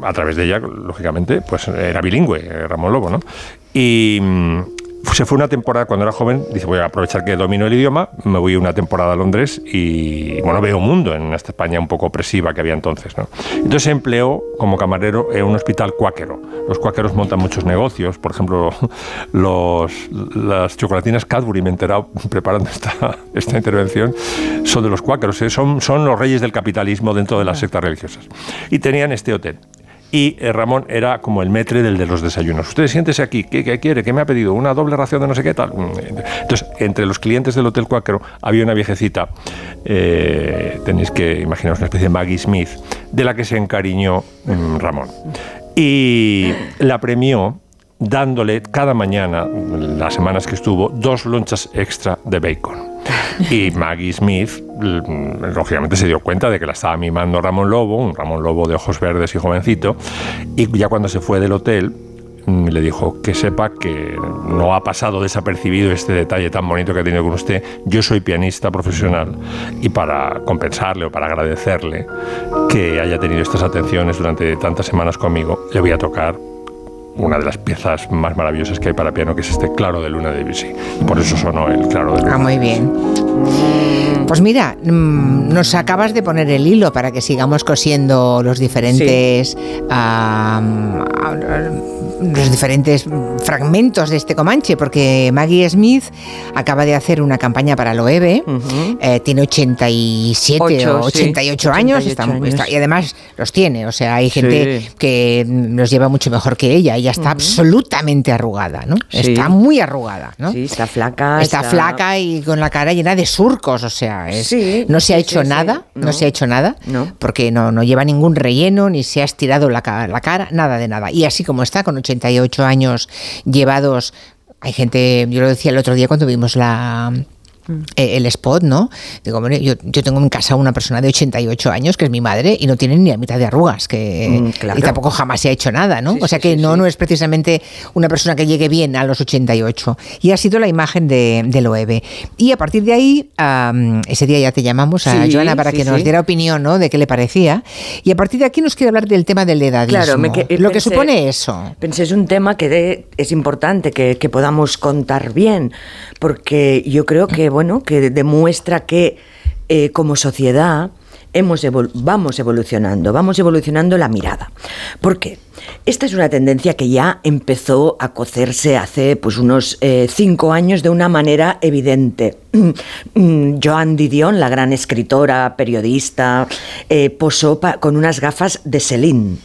a través de ella, lógicamente, pues era bilingüe, Ramón Lobo, ¿no? Y se fue una temporada, cuando era joven, dice, voy a aprovechar que domino el idioma, me voy una temporada a Londres y, bueno, veo un mundo en esta España un poco opresiva que había entonces, ¿no? Entonces se empleó como camarero en un hospital cuáquero. Los cuáqueros montan muchos negocios, por ejemplo, los, las chocolatinas Cadbury, me he enterado preparando esta, esta intervención, son de los cuáqueros, ¿eh? son, son los reyes del capitalismo dentro de las sectas religiosas. Y tenían este hotel. y Ramón era como el metre del de los desayunos. Usted siéntese aquí, ¿qué, qué quiere? ¿Qué me ha pedido? ¿Una doble ración de no sé qué tal? Entonces, entre los clientes del Hotel Cuáquero había una viejecita, eh, tenéis que imaginaros una especie de Maggie Smith, de la que se encariñó mm, Ramón. Y la premió dándole cada mañana, las semanas que estuvo, dos lonchas extra de bacon. Y Maggie Smith, lógicamente, se dio cuenta de que la estaba mimando Ramón Lobo, un Ramón Lobo de ojos verdes y jovencito, y ya cuando se fue del hotel le dijo que sepa que no ha pasado desapercibido este detalle tan bonito que ha tenido con usted. Yo soy pianista profesional y para compensarle o para agradecerle que haya tenido estas atenciones durante tantas semanas conmigo, le voy a tocar una de las piezas más maravillosas que hay para piano, que es este Claro de Luna de Debussy. Por eso sonó el Claro de Luna. Ah, muy bien. Pues mira, nos acabas de poner el hilo para que sigamos cosiendo los diferentes sí. um, los diferentes fragmentos de este Comanche, porque Maggie Smith acaba de hacer una campaña para Loewe, uh-huh. eh, tiene ochenta y siete o ochenta y ocho años, está, años. Está, y además los tiene, o sea, hay gente sí. que nos lleva mucho mejor que ella, ella está uh-huh. absolutamente arrugada, ¿no? Sí. Está muy arrugada, ¿no? Sí, está flaca. Está, está flaca y con la cara llena de surcos, o sea, es, sí, no se ha sí, hecho sí, nada, sí. No. no se ha hecho nada, no. porque no, no lleva ningún relleno, ni se ha estirado la, la cara, nada de nada. Y así como está, con ochenta y ocho años llevados, hay gente, yo lo decía el otro día cuando vimos la... el spot, ¿no? Digo, bueno, yo, yo tengo en casa una persona de ochenta y ocho años que es mi madre y no tiene ni la mitad de arrugas que, mm, claro. y tampoco jamás se ha hecho nada, ¿no? Sí, o sea que sí, no, sí. no es precisamente una persona que llegue bien a los ochenta y ocho, y ha sido la imagen de, de Loewe. Y a partir de ahí um, ese día ya te llamamos a sí, Joana para sí, que nos sí. diera opinión, ¿no? de qué le parecía, y a partir de aquí nos quiere hablar del tema del edadismo, claro, me que, lo pensé, que supone eso. Pensé es un tema que de, es importante que, que podamos contar bien, porque yo creo que bueno, Bueno, que demuestra que eh, como sociedad hemos evol- vamos evolucionando, vamos evolucionando la mirada. ¿Por qué? Esta es una tendencia que ya empezó a cocerse hace pues, unos eh, cinco años de una manera evidente. Joan Didion, la gran escritora, periodista, eh, posó pa- con unas gafas de Céline.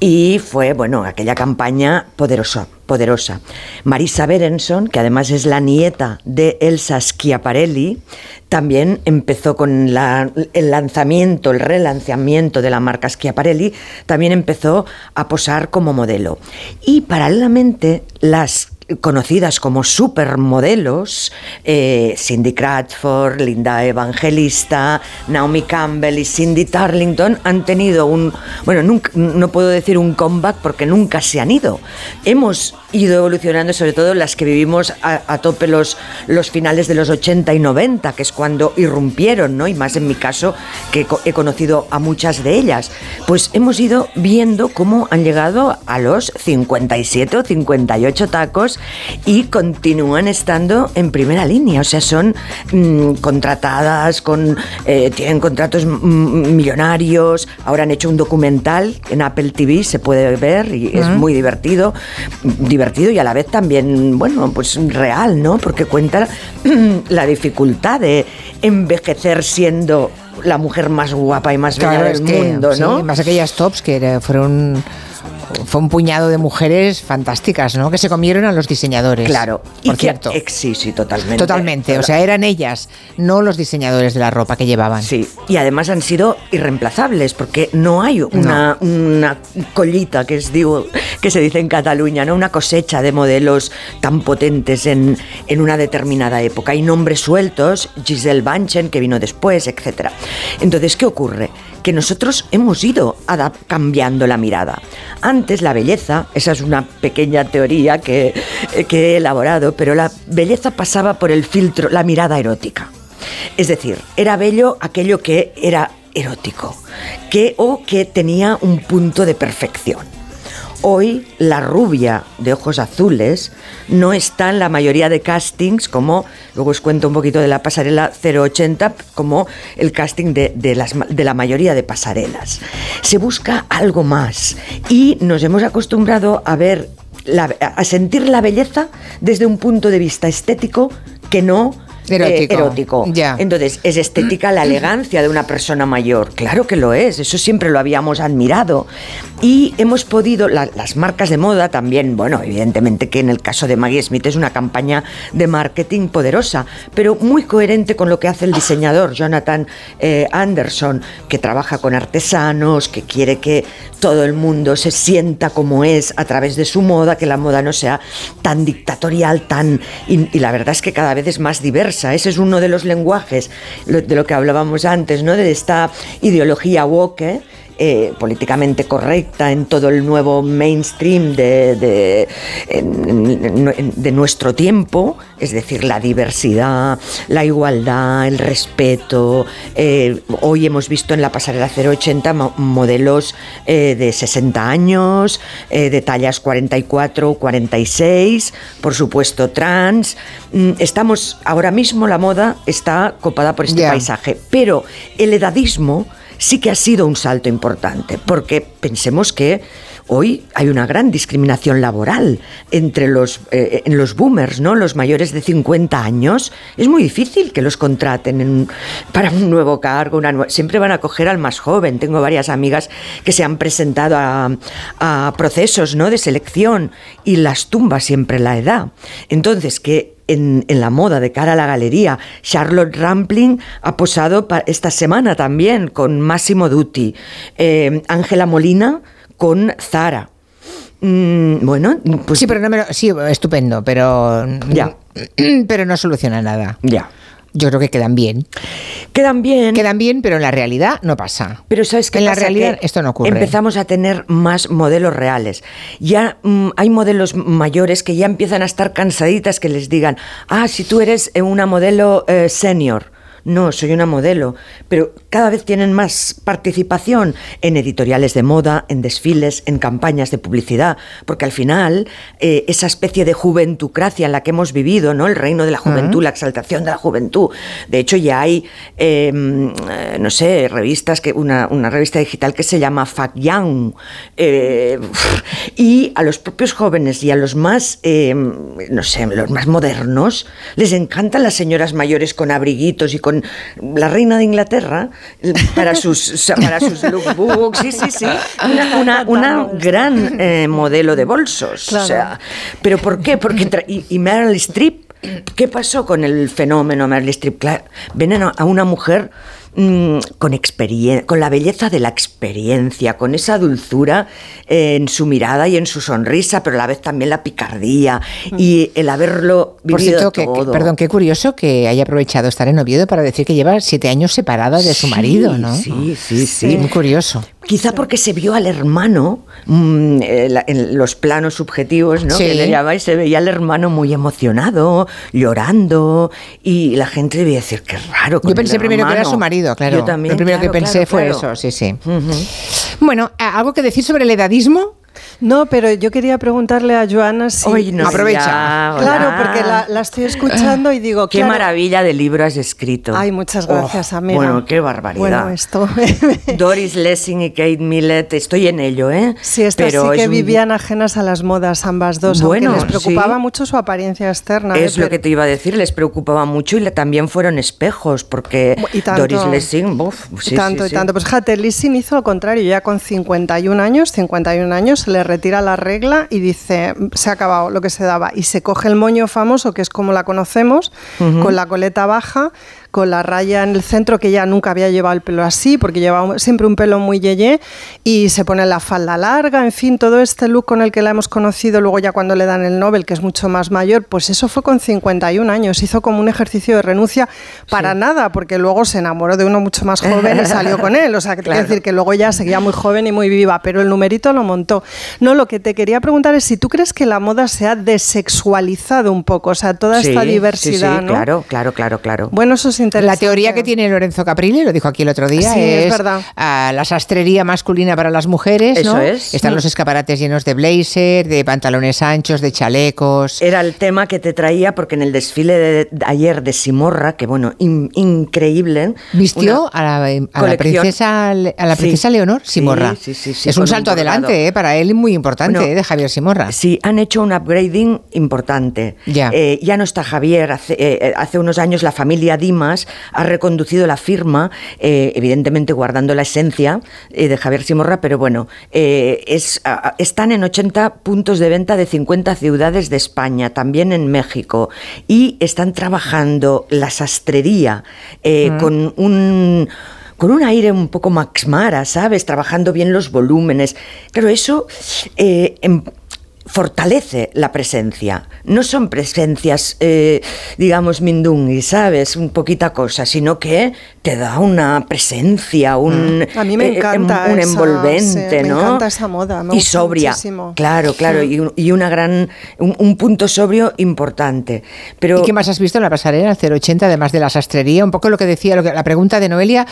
Y fue, bueno, aquella campaña poderosa, poderosa. Marisa Berenson, que además es la nieta de Elsa Schiaparelli, también empezó con la, el lanzamiento, el relanzamiento de la marca Schiaparelli, también empezó a posar como modelo. Y paralelamente, las conocidas como supermodelos, eh, Cindy Crawford, Linda Evangelista, Naomi Campbell y Cindy Tarleton han tenido un... Bueno, nunca, no puedo decir un comeback porque nunca se han ido. Hemos ido evolucionando, sobre todo las que vivimos a, a tope los, los finales de los ochenta y noventa, que es cuando irrumpieron, ¿no? Y más en mi caso, que he conocido a muchas de ellas. Pues hemos ido viendo cómo han llegado a los cincuenta y siete o cincuenta y ocho tacos y continúan estando en primera línea, o sea, son mmm, contratadas, con eh, tienen contratos mmm, millonarios. Ahora han hecho un documental en Apple T V, se puede ver y uh-huh. es muy divertido, divertido y a la vez también, bueno, pues real, ¿no? Porque cuenta la dificultad de envejecer siendo la mujer más guapa y más claro, bella del que, mundo, ¿no? Sí, más aquellas tops que fueron... Fue un puñado de mujeres fantásticas, ¿no? Que se comieron a los diseñadores. Claro, por y cierto. Que, sí, sí, totalmente. Totalmente, total. O sea, eran ellas, no los diseñadores de la ropa que llevaban. Sí, y además han sido irreemplazables, porque no hay una, no. una collita, que es, digo, que se dice en Cataluña, ¿no? Una cosecha de modelos tan potentes en, en una determinada época. Hay nombres sueltos, Giselle Bündchen, que vino después, etcétera. Entonces, ¿qué ocurre? Que nosotros hemos ido adap- cambiando la mirada. Antes la belleza, esa es una pequeña teoría que, que he elaborado, pero la belleza pasaba por el filtro, la mirada erótica. Es decir, era bello aquello que era erótico, que, o que tenía un punto de perfección. Hoy la rubia de ojos azules no está en la mayoría de castings, como luego os cuento un poquito de la pasarela ochenta, como el casting de, de, las, de la mayoría de pasarelas. Se busca algo más y nos hemos acostumbrado a ver, la, a sentir la belleza desde un punto de vista estético que no erótico. Eh, erótico. Yeah. Entonces, es estética la elegancia de una persona mayor. Claro que lo es, eso siempre lo habíamos admirado. Y hemos podido, la, las marcas de moda también, bueno, evidentemente que en el caso de Maggie Smith es una campaña de marketing poderosa, pero muy coherente con lo que hace el diseñador Jonathan eh, Anderson, que trabaja con artesanos, que quiere que todo el mundo se sienta como es a través de su moda, que la moda no sea tan dictatorial, tan... Y, y la verdad es que cada vez es más diversa. Ese es uno de los lenguajes, lo, de lo que hablábamos antes, ¿no? De esta ideología woke, ¿eh? Eh, políticamente correcta en todo el nuevo mainstream de, de, de, de nuestro tiempo, es decir, la diversidad, la igualdad, el respeto. Eh, hoy hemos visto en la pasarela cero ochenta modelos eh, de sesenta años, eh, de tallas cuarenta y cuatro, cuarenta y seis, por supuesto trans. Estamos, ahora mismo la moda está copada por este yeah. paisaje, pero el edadismo sí que ha sido un salto importante, porque pensemos que hoy hay una gran discriminación laboral entre los, eh, en los boomers, ¿no? Los mayores de cincuenta años. Es muy difícil que los contraten en, para un nuevo cargo. Una nueva, siempre van a coger al más joven. Tengo varias amigas que se han presentado a, a procesos, ¿no?, de selección, y las tumba siempre la edad. Entonces, que En, en la moda, de cara a la galería, Charlotte Rampling ha posado pa- esta semana también con Massimo Dutti, Ángela eh, Molina con Zara. Mm, bueno, pues sí, pero no me lo, sí, estupendo, pero ya, pero no soluciona nada. Ya. Yo creo que quedan bien. Quedan bien. Quedan bien, pero en la realidad no pasa. Pero ¿sabes qué pasa? En la realidad esto no ocurre. Empezamos a tener más modelos reales. Ya mmm, hay modelos mayores que ya empiezan a estar cansaditas que les digan, ah, si tú eres una modelo eh, senior. No, soy una modelo, pero cada vez tienen más participación en editoriales de moda, en desfiles, en campañas de publicidad, porque al final eh, esa especie de juventucracia en la que hemos vivido, ¿no?, el reino de la juventud, uh-huh. la exaltación de la juventud. De hecho, ya hay, eh, no sé, revistas, que una, una revista digital que se llama Fuck Young, eh, y a los propios jóvenes y a los más, eh, no sé, los más modernos, les encantan las señoras mayores con abriguitos y con la reina de Inglaterra para sus, para sus lookbooks. Sí, sí, sí. Una, una, una gran eh, modelo de bolsos. Claro. O sea, ¿pero por qué? Porque tra- y, y Meryl Streep, ¿qué pasó con el fenómeno Meryl Streep? Claro, ven a una mujer mmm, con, experien- con la belleza de la experiencia, con esa dulzura eh, en su mirada y en su sonrisa, pero a la vez también la picardía y el haberlo vivido. Por cierto, todo. Que, que, perdón, qué curioso que haya aprovechado estar en Oviedo para decir que lleva siete años separada de su sí, marido, ¿no? Sí, sí, sí. Es muy curioso. Quizá porque se vio al hermano, mmm, en los planos subjetivos, ¿no? Sí. Que le llamáis, se veía al hermano muy emocionado, llorando, y la gente debía decir, qué raro. Yo pensé primero hermano. que era su marido, claro. Yo también. Lo primero claro, que pensé claro, fue claro. eso, sí, sí. Uh-huh. Bueno, ¿algo que decir sobre el edadismo? No, pero yo quería preguntarle a Joana si... Oye, no, aprovecha. Ya, claro, porque la, la estoy escuchando y digo... Qué claro, maravilla de libro has escrito. Ay, muchas gracias, oh, amiga. Bueno, qué barbaridad. Bueno, esto... Doris Lessing y Kate Millett, estoy en ello, ¿eh? Sí, estas sí que es vivían un... ajenas a las modas ambas dos, bueno, aunque les preocupaba sí. mucho su apariencia externa. Es eh, lo pero... que te iba a decir, les preocupaba mucho y le, también fueron espejos, porque y tanto, Doris Lessing... Uf, sí, y tanto, sí, sí. y tanto. Pues fíjate, Lessing hizo lo contrario, ya con cincuenta y un años, cincuenta y un años... le retira la regla y dice, se ha acabado lo que se daba, y se coge el moño famoso, que es como la conocemos, uh-huh. con la coleta baja, con la raya en el centro, que ya nunca había llevado el pelo así, porque llevaba siempre un pelo muy yeye, y se pone la falda larga, en fin, todo este look con el que la hemos conocido, luego ya cuando le dan el Nobel, que es mucho más mayor, pues eso fue con cincuenta y un años, hizo como un ejercicio de renuncia para sí. nada, porque luego se enamoró de uno mucho más joven y salió con él, o sea, que claro. quiere decir que luego ya seguía muy joven y muy viva, pero el numerito lo montó. No, lo que te quería preguntar es si tú crees que la moda se ha desexualizado un poco, o sea, toda sí, esta diversidad, sí, sí, ¿no? claro, claro, claro, claro. Bueno, eso es interesante. La teoría que tiene Lorenzo Caprile, lo dijo aquí el otro día, sí, es, es verdad. Uh, la sastrería masculina para las mujeres. Eso ¿no? es. Están sí. los escaparates llenos de blazer, de pantalones anchos, de chalecos. Era el tema que te traía porque en el desfile de, de ayer de Simorra, que bueno, in, increíble. Vistió a la, a la princesa, a la princesa sí. Leonor Simorra. Sí, sí, sí, sí, es un salto un adelante eh, para él muy importante bueno, eh, de Javier Simorra. Sí, han hecho un upgrading importante. Ya, eh, ya no está Javier. Hace, eh, hace unos años la familia Dimas ha reconducido la firma, eh, evidentemente guardando la esencia eh, de Javier Simorra, pero bueno, eh, es, a, están en ochenta puntos de venta de cincuenta ciudades de España, también en México, y están trabajando la sastrería eh, uh-huh. con un... con un aire un poco Max Mara, ¿sabes? Trabajando bien los volúmenes. Claro, eso eh, em, fortalece la presencia. No son presencias, eh, digamos, mindungui, ¿sabes? Un poquita cosa, sino que te da una presencia, un... A mí me eh, encanta em, un esa, envolvente, sí, ¿no? Me encanta esa moda. Me y gusta sobria. Muchísimo. Claro, claro. Sí. Y, y una gran... Un, un punto sobrio importante. Pero, ¿y qué más has visto en la pasarela, el cero ochenta, además de la sastrería? Un poco lo que decía, lo que, la pregunta de Noelia...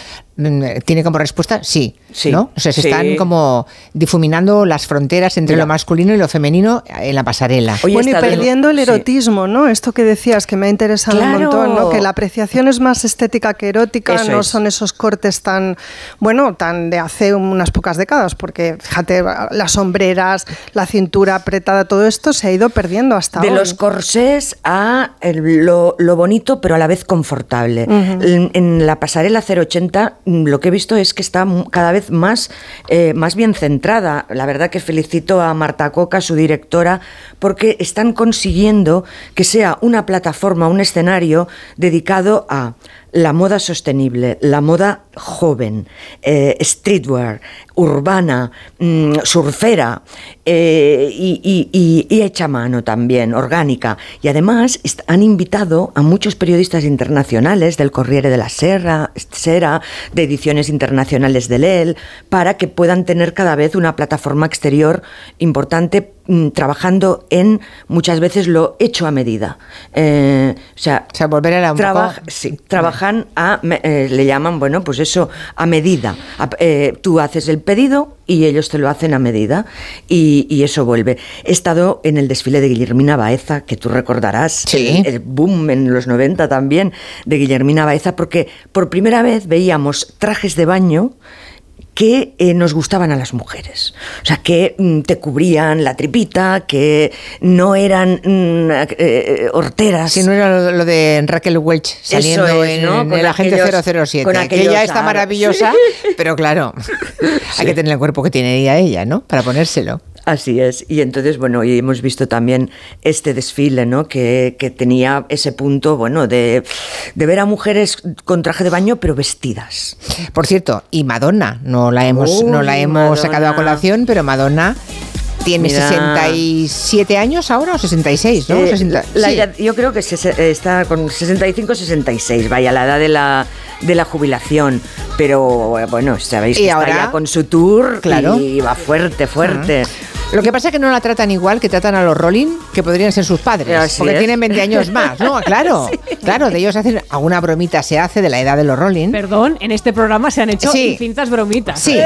¿Tiene como respuesta? Sí, sí, ¿no? O sea, se sí. están como difuminando las fronteras entre lo masculino y lo femenino en la pasarela. Hoy bueno, y perdiendo el erotismo, sí. ¿no? Esto que decías, que me ha interesado claro. un montón, ¿no? Que la apreciación es más estética que erótica, eso no es. Son esos cortes tan, bueno, tan de hace unas pocas décadas, porque, fíjate, las sombreras, la cintura apretada, todo esto se ha ido perdiendo hasta de hoy. De los corsés a el, lo, lo bonito, pero a la vez confortable. Uh-huh. En, en la pasarela cero ochenta... lo que he visto es que está cada vez más, eh, más bien centrada. La verdad que felicito a Marta Coca, su directora, porque están consiguiendo que sea una plataforma, un escenario dedicado a la moda sostenible, la moda joven, eh, streetwear, urbana, mmm, surfera eh, y, y, y, y hecha a mano también, orgánica. Y además han invitado a muchos periodistas internacionales del Corriere de la Sera, Sera, de ediciones internacionales del E L, para que puedan tener cada vez una plataforma exterior importante, trabajando en muchas veces lo hecho a medida. Eh, o sea, o sea, volver a la un traba- poco... sí, trabajan a... Eh, le llaman, bueno, pues eso, a medida. A, eh, tú haces el pedido y ellos te lo hacen a medida y, y eso vuelve. He estado en el desfile de Guillermina Baeza, que tú recordarás, sí. el, el boom en los noventa también, de Guillermina Baeza, porque por primera vez veíamos trajes de baño que eh, nos gustaban a las mujeres. O sea, que mm, te cubrían la tripita, que no eran mm, eh, horteras. Si no era lo, lo de Raquel Welch saliendo es, en, ¿no? en el Agente cero cero siete. Con aquellos, que ella está maravillosa, sí. pero claro, sí. hay que tener el cuerpo que tenía ella, ¿no? Para ponérselo. Así es. Y entonces, bueno, y hemos visto también este desfile, ¿no? Que, que tenía ese punto, bueno, de, de ver a mujeres con traje de baño, pero vestidas. Por cierto, y Madonna, no la hemos, Uy, no la hemos sacado a colación, pero Madonna... Tiene Mira. sesenta y siete años ahora o sesenta y seis, ¿no? Eh, sesenta, la, sí. Yo creo que se, está con sesenta y cinco, sesenta y seis, vaya, la edad de la, de la jubilación. Pero bueno, sabéis que ahora está ya con su tour claro. y va fuerte, fuerte. Uh-huh. Lo que pasa es que no la tratan igual que tratan a los Rolling, que podrían ser sus padres, Así porque es. tienen veinte años más, ¿no? Claro, sí. claro, de ellos hacen alguna bromita, se hace de la edad de los Rolling. Perdón, en este programa se han hecho sí. distintas bromitas. Sí,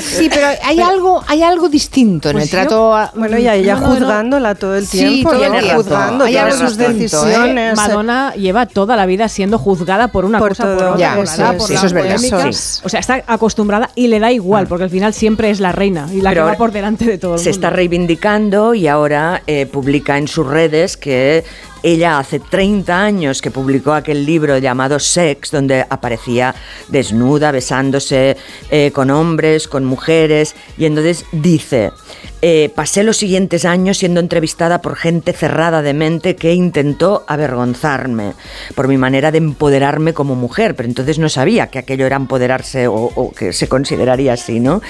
sí, pero hay algo, hay algo distinto en el trato a, bueno, y a ella no, juzgándola no, no. todo el tiempo, sí, todo el tiempo. juzgando Hay todas sus decisiones. ¿Eh? Madonna lleva toda la vida siendo juzgada por una por cosa, todo. por otra, ya, por sí, la, sí, por sí, la eso polémica. Es sí. O sea, está acostumbrada y le da igual, porque al final siempre es la reina y la Pero que va por delante de todo el mundo. Se está reivindicando y ahora eh, publica en sus redes que... Ella hace treinta años que publicó aquel libro llamado Sex, donde aparecía desnuda, besándose eh, con hombres, con mujeres, y entonces dice, eh, pasé los siguientes años siendo entrevistada por gente cerrada de mente que intentó avergonzarme por mi manera de empoderarme como mujer, pero entonces no sabía que aquello era empoderarse o, o que se consideraría así, ¿no?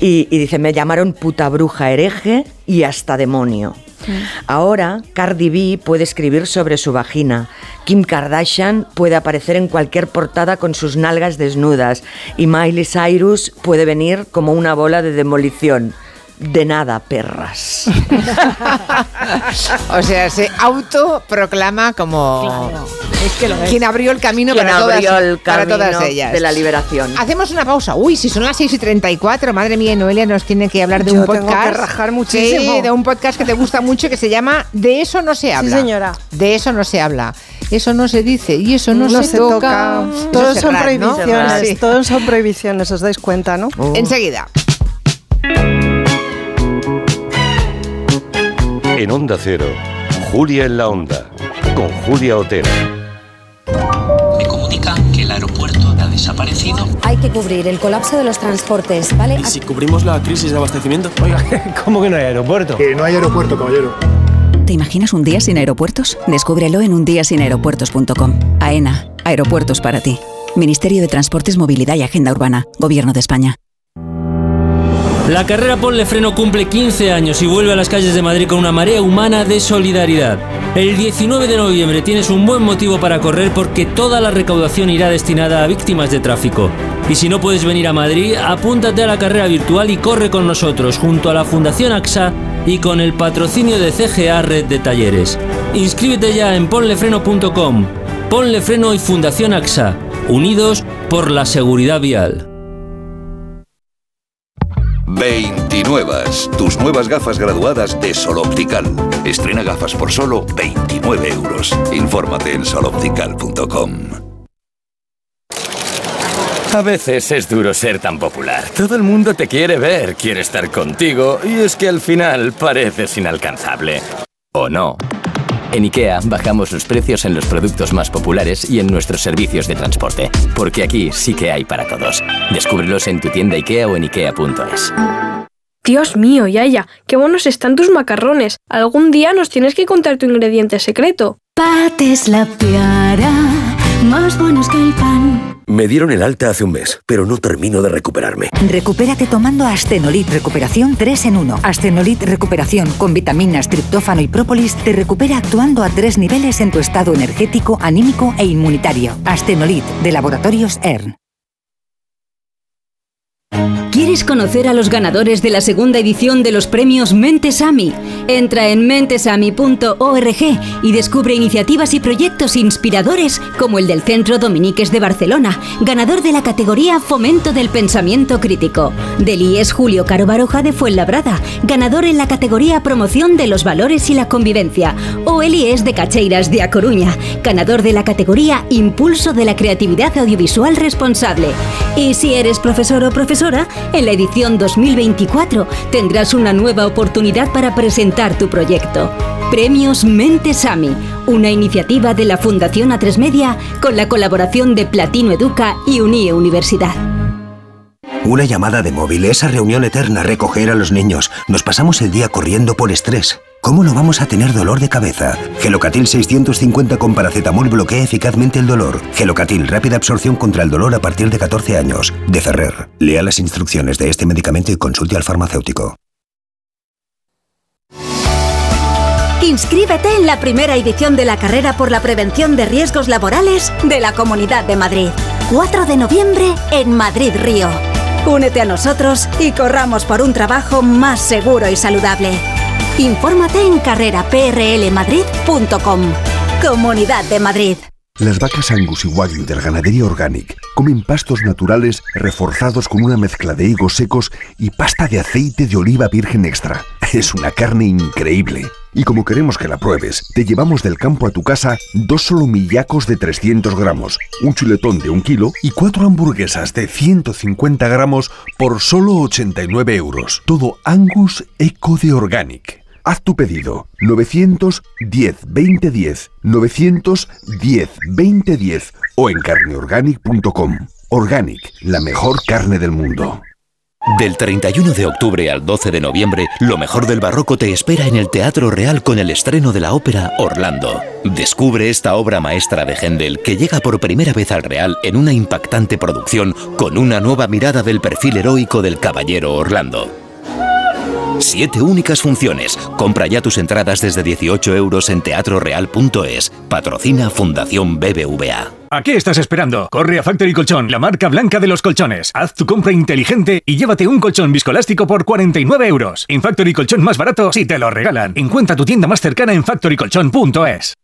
Y, y dice, me llamaron puta bruja, hereje y hasta demonio. Ahora, Cardi B puede escribir sobre su vagina, Kim Kardashian puede aparecer en cualquier portada con sus nalgas desnudas y Miley Cyrus puede venir como una bola de demolición. De nada, perras. O sea, se autoproclama como... Claro, es que lo es. Quien abrió el camino, Quien para, abrió todas, el camino para todas ellas. De la liberación. Hacemos una pausa. Uy, si son las seis y treinta y cuatro, madre mía, Noelia nos tiene que hablar de Yo un podcast. Tengo que rajar muchísimo. Sí, de un podcast que te gusta mucho, que se llama De eso no se habla. Sí, señora. De eso no se habla. Eso no se dice y eso no, no se, se toca. toca. Todos son raro, prohibiciones. ¿No? Sí. Todos son prohibiciones, os dais cuenta, ¿no? Uh. Enseguida. En Onda Cero, Julia en la Onda, con Julia Otero. Me comunican que el aeropuerto ha desaparecido. Hay que cubrir el colapso de los transportes, ¿vale? ¿Y si cubrimos la crisis de abastecimiento? Oiga, ¿cómo que no hay aeropuerto? Que no hay aeropuerto, caballero. ¿Te imaginas un día sin aeropuertos? Descúbrelo en un día sin aeropuertos punto com. AENA, aeropuertos para ti. Ministerio de Transportes, Movilidad y Agenda Urbana. Gobierno de España. La carrera Ponle Freno cumple quince años y vuelve a las calles de Madrid con una marea humana de solidaridad. El diecinueve de noviembre tienes un buen motivo para correr, porque toda la recaudación irá destinada a víctimas de tráfico. Y si no puedes venir a Madrid, apúntate a la carrera virtual y corre con nosotros, junto a la Fundación AXA y con el patrocinio de C G A Red de Talleres. Inscríbete ya en ponle freno punto com. Ponle Freno y Fundación AXA, unidos por la seguridad vial. veintinuevas, tus nuevas gafas graduadas de Sol Optical. Estrena gafas por solo veintinueve euros. Infórmate en sol optical punto com. A veces es duro ser tan popular. Todo el mundo te quiere ver, quiere estar contigo, y es que al final pareces inalcanzable. ¿O no? En IKEA bajamos los precios en los productos más populares y en nuestros servicios de transporte, porque aquí sí que hay para todos. Descúbrelos en tu tienda IKEA o en ikea punto es. Dios mío, Yaya, qué buenos están tus macarrones. Algún día nos tienes que contar tu ingrediente secreto. Pates La Piara, más buenos que el pan. Me dieron el alta hace un mes, pero no termino de recuperarme. Recupérate tomando Astenolit Recuperación tres en uno. Astenolit Recuperación, con vitaminas, triptófano y própolis, te recupera actuando a tres niveles en tu estado energético, anímico e inmunitario. Astenolit, de Laboratorios E R N. ¿Quieres conocer a los ganadores de la segunda edición de los premios Mentes AMI? Entra en mentes ami punto org y descubre iniciativas y proyectos inspiradores como el del Centro Dominiques de Barcelona, ganador de la categoría Fomento del Pensamiento Crítico; del I E S Julio Caro Baroja de Fuenlabrada, ganador en la categoría Promoción de los Valores y la Convivencia; o el I E S de Cacheiras de A Coruña, ganador de la categoría Impulso de la Creatividad Audiovisual Responsable. Y si eres profesor o profesora, en la edición dos mil veinticuatro tendrás una nueva oportunidad para presentar tu proyecto. Premios Mentes AMI, una iniciativa de la Fundación A tres Media con la colaboración de Platino Educa y UNIE Universidad. Una llamada de móvil, esa reunión eterna, recoger a los niños. Nos pasamos el día corriendo por estrés. ¿Cómo no vamos a tener dolor de cabeza? Gelocatil seiscientos cincuenta con paracetamol bloquea eficazmente el dolor. Gelocatil, rápida absorción contra el dolor a partir de catorce años. De Ferrer. Lea las instrucciones de este medicamento y consulte al farmacéutico. Inscríbete en la primera edición de la carrera por la prevención de riesgos laborales de la Comunidad de Madrid. cuatro de noviembre en Madrid Río. Únete a nosotros y corramos por un trabajo más seguro y saludable. Infórmate en carrera p r l madrid punto com. Comunidad de Madrid. Las vacas Angus y Wagyu de la ganadería Organic comen pastos naturales reforzados con una mezcla de higos secos y pasta de aceite de oliva virgen extra. Es una carne increíble. Y como queremos que la pruebes, te llevamos del campo a tu casa dos solomillacos de trescientos gramos, un chuletón de un kilo y cuatro hamburguesas de ciento cincuenta gramos por solo ochenta y nueve euros. Todo Angus Eco de Organic. Haz tu pedido. nueve diez veinte diez, nueve diez veinte diez o en carne organic punto com. Organic, la mejor carne del mundo. Del treinta y uno de octubre al doce de noviembre, lo mejor del barroco te espera en el Teatro Real con el estreno de la ópera Orlando. Descubre esta obra maestra de Händel, que llega por primera vez al Real en una impactante producción con una nueva mirada del perfil heroico del caballero Orlando. Siete únicas funciones. Compra ya tus entradas desde dieciocho euros en teatro real punto es. Patrocina Fundación B B V A. ¿A qué estás esperando? Corre a Factory Colchón, la marca blanca de los colchones. Haz tu compra inteligente y llévate un colchón viscoelástico por cuarenta y nueve euros. En Factory Colchón, más barato si te lo regalan. Encuentra tu tienda más cercana en factory colchón punto es.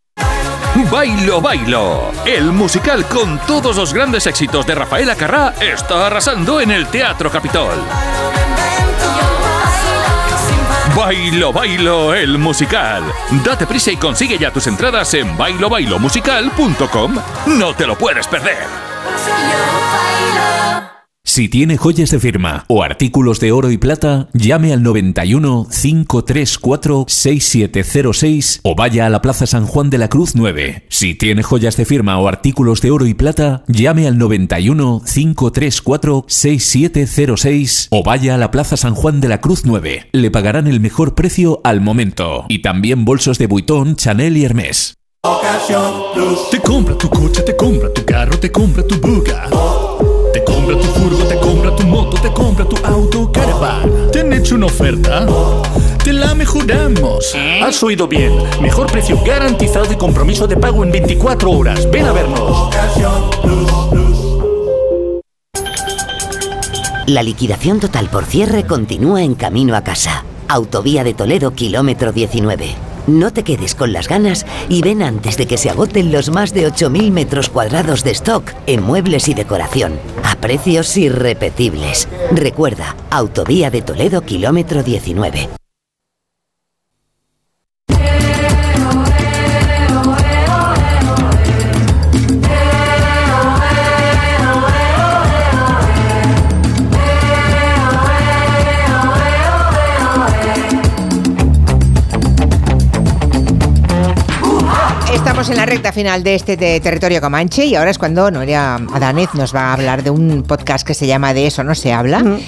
Bailo Bailo, el musical con todos los grandes éxitos de Rafaela Carrà, está arrasando en el Teatro Capitol. Bailo Bailo, el musical. Date prisa y consigue ya tus entradas en bailo bailo musical punto com. No te lo puedes perder. Si tiene joyas de firma o artículos de oro y plata, llame al noventa y uno, cinco tres cuatro, seis siete cero seis o vaya a la Plaza San Juan de la Cruz nueve. Si tiene joyas de firma o artículos de oro y plata, llame al noventa y uno, cinco tres cuatro, seis siete cero seis o vaya a la Plaza San Juan de la Cruz nueve. Le pagarán el mejor precio al momento. Y también bolsos de Vuitton, Chanel y Hermès. Ocasión Plus. Te compra tu coche, te compra tu carro, te compra tu buga. Te compra tu furgo, te compra tu moto, te compra tu auto, caravan. ¿Te han hecho una oferta? Te la mejoramos. Has oído bien. Mejor precio garantizado y compromiso de pago en veinticuatro horas. Ven a vernos. La liquidación total por cierre continúa en Camino a Casa. Autovía de Toledo, kilómetro diecinueve. No te quedes con las ganas y ven antes de que se agoten los más de ocho mil metros cuadrados de stock en muebles y decoración, a precios irrepetibles. Recuerda, Autovía de Toledo, kilómetro diecinueve. Estamos en la recta final de este de Territorio Comanche y ahora es cuando Noelia Adánez nos va a hablar de un podcast que se llama De Eso No Se Habla. Uh-huh.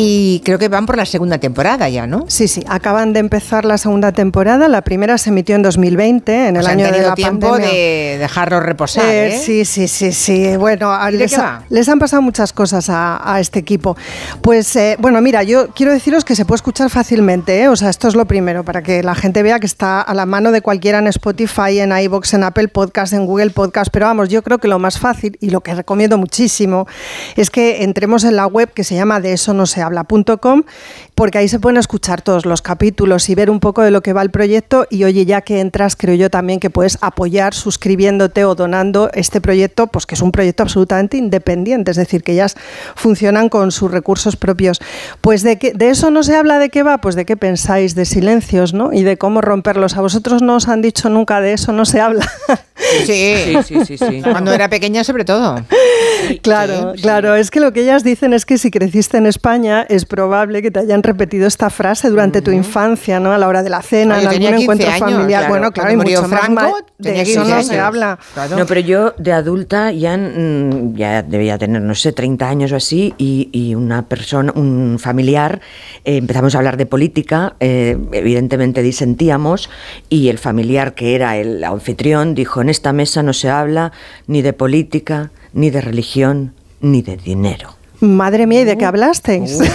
Y creo que van por la segunda temporada ya, ¿no? Sí, sí, acaban de empezar la segunda temporada. La primera se emitió en dos mil veinte, en pues el año de la pandemia. Han tenido tiempo de dejarlo reposar, eh, ¿eh? Sí, sí, sí, sí. Bueno, les, ha, les han pasado muchas cosas a, a este equipo. Pues, eh, bueno, mira, yo quiero deciros que se puede escuchar fácilmente, ¿eh? O sea, esto es lo primero, para que la gente vea que está a la mano de cualquiera en Spotify, en iVoox, en Apple Podcast, en Google Podcast, pero vamos, yo creo que lo más fácil y lo que recomiendo muchísimo es que entremos en la web que se llama de eso no se habla punto com, porque ahí se pueden escuchar todos los capítulos y ver un poco de lo que va el proyecto. Y oye, ya que entras, creo yo también que puedes apoyar suscribiéndote o donando este proyecto, pues que es un proyecto absolutamente independiente, es decir, que ellas funcionan con sus recursos propios. Pues de, que, de eso no se habla, ¿de qué va? Pues de qué pensáis, de silencios, ¿no? Y de cómo romperlos. A vosotros no os han dicho nunca de eso no se habla. Sí, sí, sí, sí. Cuando era pequeña, sobre todo. Sí, claro, sí, claro. Sí. Es que lo que ellas dicen es que si creciste en España, es probable que te hayan repetido esta frase durante uh-huh. tu infancia, ¿no? A la hora de la cena, ah, en algún encuentro años, familiar. Claro, bueno, claro, y mucho Franco, más de eso no se habla. Claro. No, pero yo de adulta ya, ya debía tener, no sé, treinta años o así, y, y una persona, un familiar, eh, empezamos a hablar de política, eh, evidentemente disentíamos, y el familiar que era el anfitrión dijo: en esta mesa no se habla ni de política, ni de religión, ni de dinero. Madre mía, ¿y de qué hablasteis? Uh.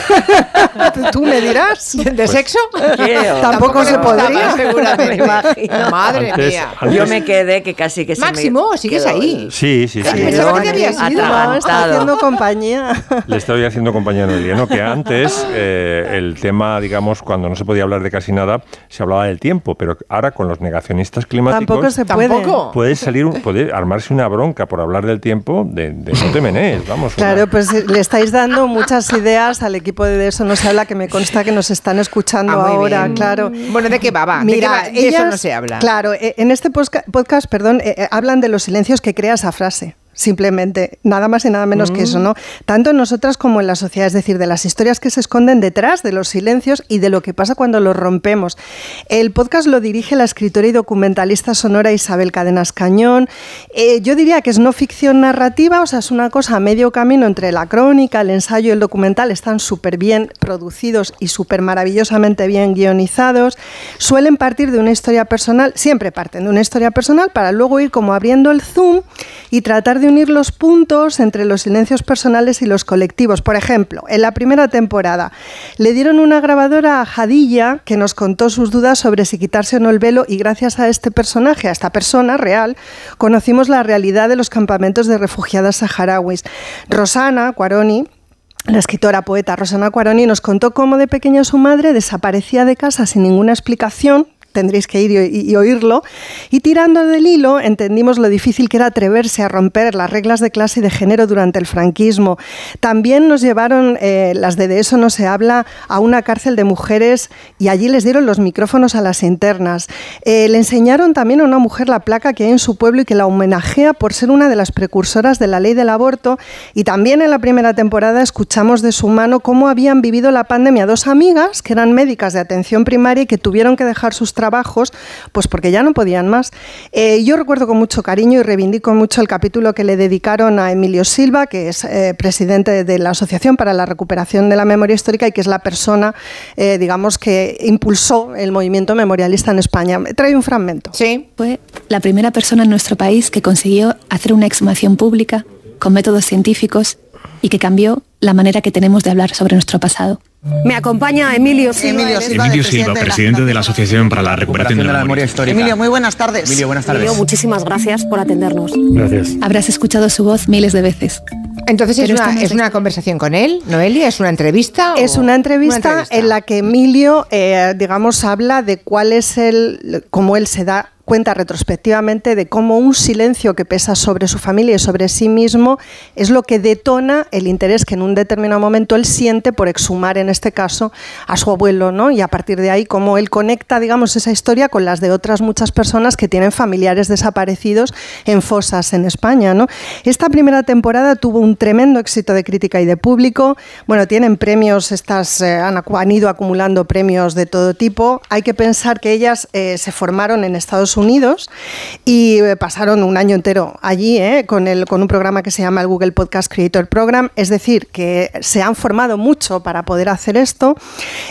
¿Tú me dirás? ¿De pues, sexo? Tampoco, Tampoco se podría. Seguramente. Me Madre antes, mía. Antes. Yo me quedé que casi que se Máximo, me sigues quedó ahí. Sí, sí, sí. Pensaba que te habías ido. No, está haciendo compañía. Le estoy haciendo compañía a Noelia, ¿no? Que antes eh, el tema, digamos, cuando no se podía hablar de casi nada, se hablaba del tiempo, pero ahora con los negacionistas climáticos... Tampoco se puede. ¿Tampoco? Puede salir, puede armarse una bronca por hablar del tiempo de, de no te menees, vamos. Claro, una, pues le estáis dando muchas ideas al equipo de, de eso no se habla, que me consta que nos están escuchando ah, ahora, bien. Claro. Bueno, ¿de qué va? va? Mira, ¿de qué va? Ellas, eso no se habla. Claro, en este podcast, perdón, eh, hablan de los silencios que crea esa frase. Simplemente, nada más y nada menos mm. que eso, ¿no? Tanto en nosotras como en la sociedad, es decir, de las historias que se esconden detrás de los silencios y de lo que pasa cuando los rompemos. El podcast lo dirige la escritora y documentalista sonora Isabel Cadenas Cañón. Eh, yo diría que es no ficción narrativa, o sea, es una cosa a medio camino entre la crónica, el ensayo y el documental. Están súper bien producidos y súper maravillosamente bien guionizados. Suelen partir de una historia personal, siempre parten de una historia personal para luego ir como abriendo el zoom y tratar de de unir los puntos entre los silencios personales y los colectivos. Por ejemplo, en la primera temporada le dieron una grabadora a Jadilla, que nos contó sus dudas sobre si quitarse o no el velo, y gracias a este personaje, a esta persona real, conocimos la realidad de los campamentos de refugiadas saharauis. Rosana Cuaroni, la escritora poeta Rosana Cuaroni, nos contó cómo de pequeña su madre desaparecía de casa sin ninguna explicación. Tendréis que ir y, y oírlo. Y tirando del hilo entendimos lo difícil que era atreverse a romper las reglas de clase y de género durante el franquismo. También nos llevaron, eh, las de De eso no se habla, a una cárcel de mujeres y allí les dieron los micrófonos a las internas. Eh, le enseñaron también a una mujer la placa que hay en su pueblo y que la homenajea por ser una de las precursoras de la ley del aborto. Y también en la primera temporada escuchamos de su mano cómo habían vivido la pandemia dos amigas que eran médicas de atención primaria y que tuvieron que dejar sus trabajos trabajos, pues porque ya no podían más. Eh, yo recuerdo con mucho cariño y reivindico mucho el capítulo que le dedicaron a Emilio Silva, que es eh, presidente de la Asociación para la Recuperación de la Memoria Histórica y que es la persona, eh, digamos, que impulsó el movimiento memorialista en España. Trae un fragmento. Sí. Fue la primera persona en nuestro país que consiguió hacer una exhumación pública con métodos científicos y que cambió la manera que tenemos de hablar sobre nuestro pasado. Me acompaña Emilio Silva, Emilio Silva, Emilio Silva presidente, presidente de la Asociación para la Recuperación de la Memoria Histórica. Emilio, muy buenas tardes. Emilio, buenas tardes. Emilio, muchísimas gracias por atendernos. Gracias. Habrás escuchado su voz miles de veces. Entonces es una, es una conversación con él, Noelia, ¿es una entrevista? Es una entrevista, una entrevista en la que Emilio, eh, digamos, habla de cuál es el, cómo él se da cuenta retrospectivamente de cómo un silencio que pesa sobre su familia y sobre sí mismo es lo que detona el interés que en un determinado momento él siente por exhumar, en este caso, a su abuelo, ¿no? Y a partir de ahí, cómo él conecta, digamos, esa historia con las de otras muchas personas que tienen familiares desaparecidos en fosas en España, ¿no? Esta primera temporada tuvo un tremendo éxito de crítica y de público. Bueno, tienen premios, estas eh, han, han ido acumulando premios de todo tipo. Hay que pensar que ellas eh, se formaron en Estados Unidos Unidos y pasaron un año entero allí, ¿eh? con, el, con un programa que se llama el Google Podcast Creator Program, es decir, que se han formado mucho para poder hacer esto.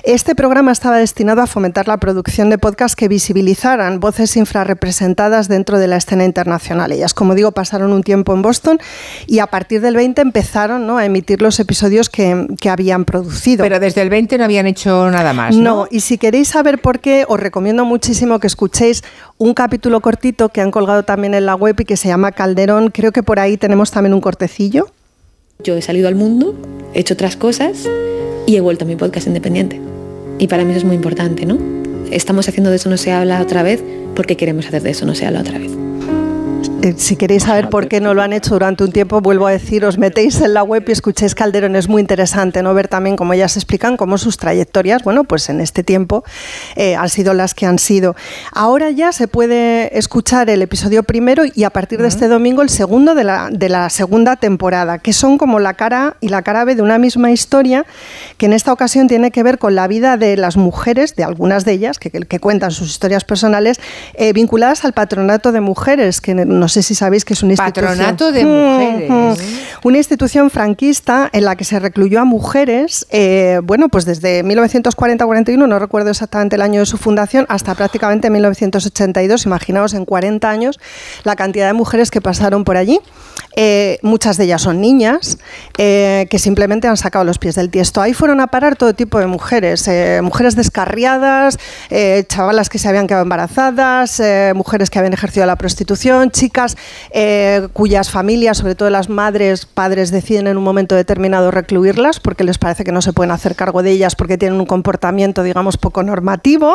Este programa estaba destinado a fomentar la producción de podcasts que visibilizaran voces infrarrepresentadas dentro de la escena internacional. Ellas, como digo, pasaron un tiempo en Boston y a partir del veinte empezaron, ¿no?, a emitir los episodios que, que habían producido. Pero desde el veinte no habían hecho nada más, ¿no? No, y si queréis saber por qué, os recomiendo muchísimo que escuchéis un Un capítulo cortito que han colgado también en la web y que se llama Calderón. Creo que por ahí tenemos también un cortecillo. Yo he salido al mundo, he hecho otras cosas y he vuelto a mi podcast independiente. Y para mí eso es muy importante, ¿no? Estamos haciendo De eso no se habla otra vez porque queremos hacer De eso no se habla otra vez. Si queréis saber por qué no lo han hecho durante un tiempo, vuelvo a decir, os metéis en la web y escuchéis Calderón. Es muy interesante, ¿no?, ver también cómo ellas explican cómo sus trayectorias, bueno, pues en este tiempo eh, han sido las que han sido. Ahora ya se puede escuchar el episodio primero y a partir de este domingo el segundo de la, de la segunda temporada, que son como la cara y la cara B de una misma historia, que en esta ocasión tiene que ver con la vida de las mujeres, de algunas de ellas, que, que cuentan sus historias personales, eh, vinculadas al Patronato de Mujeres, que nos No sé si sabéis que es una institución. Patronato de Mujeres. Mm, mm, una institución franquista en la que se recluyó a mujeres, eh, bueno, pues desde mil novecientos cuarenta a cuarenta y uno, no recuerdo exactamente el año de su fundación, hasta prácticamente mil novecientos ochenta y dos. Imaginaos, en cuarenta años, la cantidad de mujeres que pasaron por allí. Eh, muchas de ellas son niñas eh, que simplemente han sacado los pies del tiesto. Ahí fueron a parar todo tipo de mujeres, eh, mujeres descarriadas, eh, chavalas que se habían quedado embarazadas, eh, mujeres que habían ejercido la prostitución, chicas Eh, cuyas familias, sobre todo las madres, padres, deciden en un momento determinado recluirlas porque les parece que no se pueden hacer cargo de ellas porque tienen un comportamiento, digamos, poco normativo.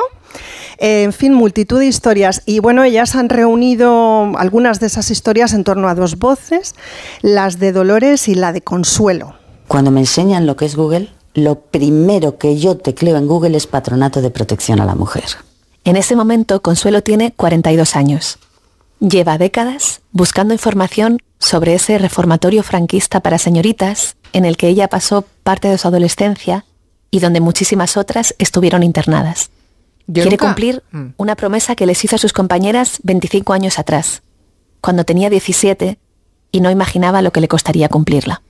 Eh, en fin, multitud de historias. Y bueno, ellas han reunido algunas de esas historias en torno a dos voces, las de Dolores y la de Consuelo. Cuando me enseñan lo que es Google, lo primero que yo tecleo en Google es Patronato de Protección a la Mujer. En ese momento, Consuelo tiene cuarenta y dos años. Lleva décadas buscando información sobre ese reformatorio franquista para señoritas en el que ella pasó parte de su adolescencia y donde muchísimas otras estuvieron internadas. Quiere nunca cumplir una promesa que les hizo a sus compañeras veinticinco años atrás, cuando tenía diecisiete y no imaginaba lo que le costaría cumplirla.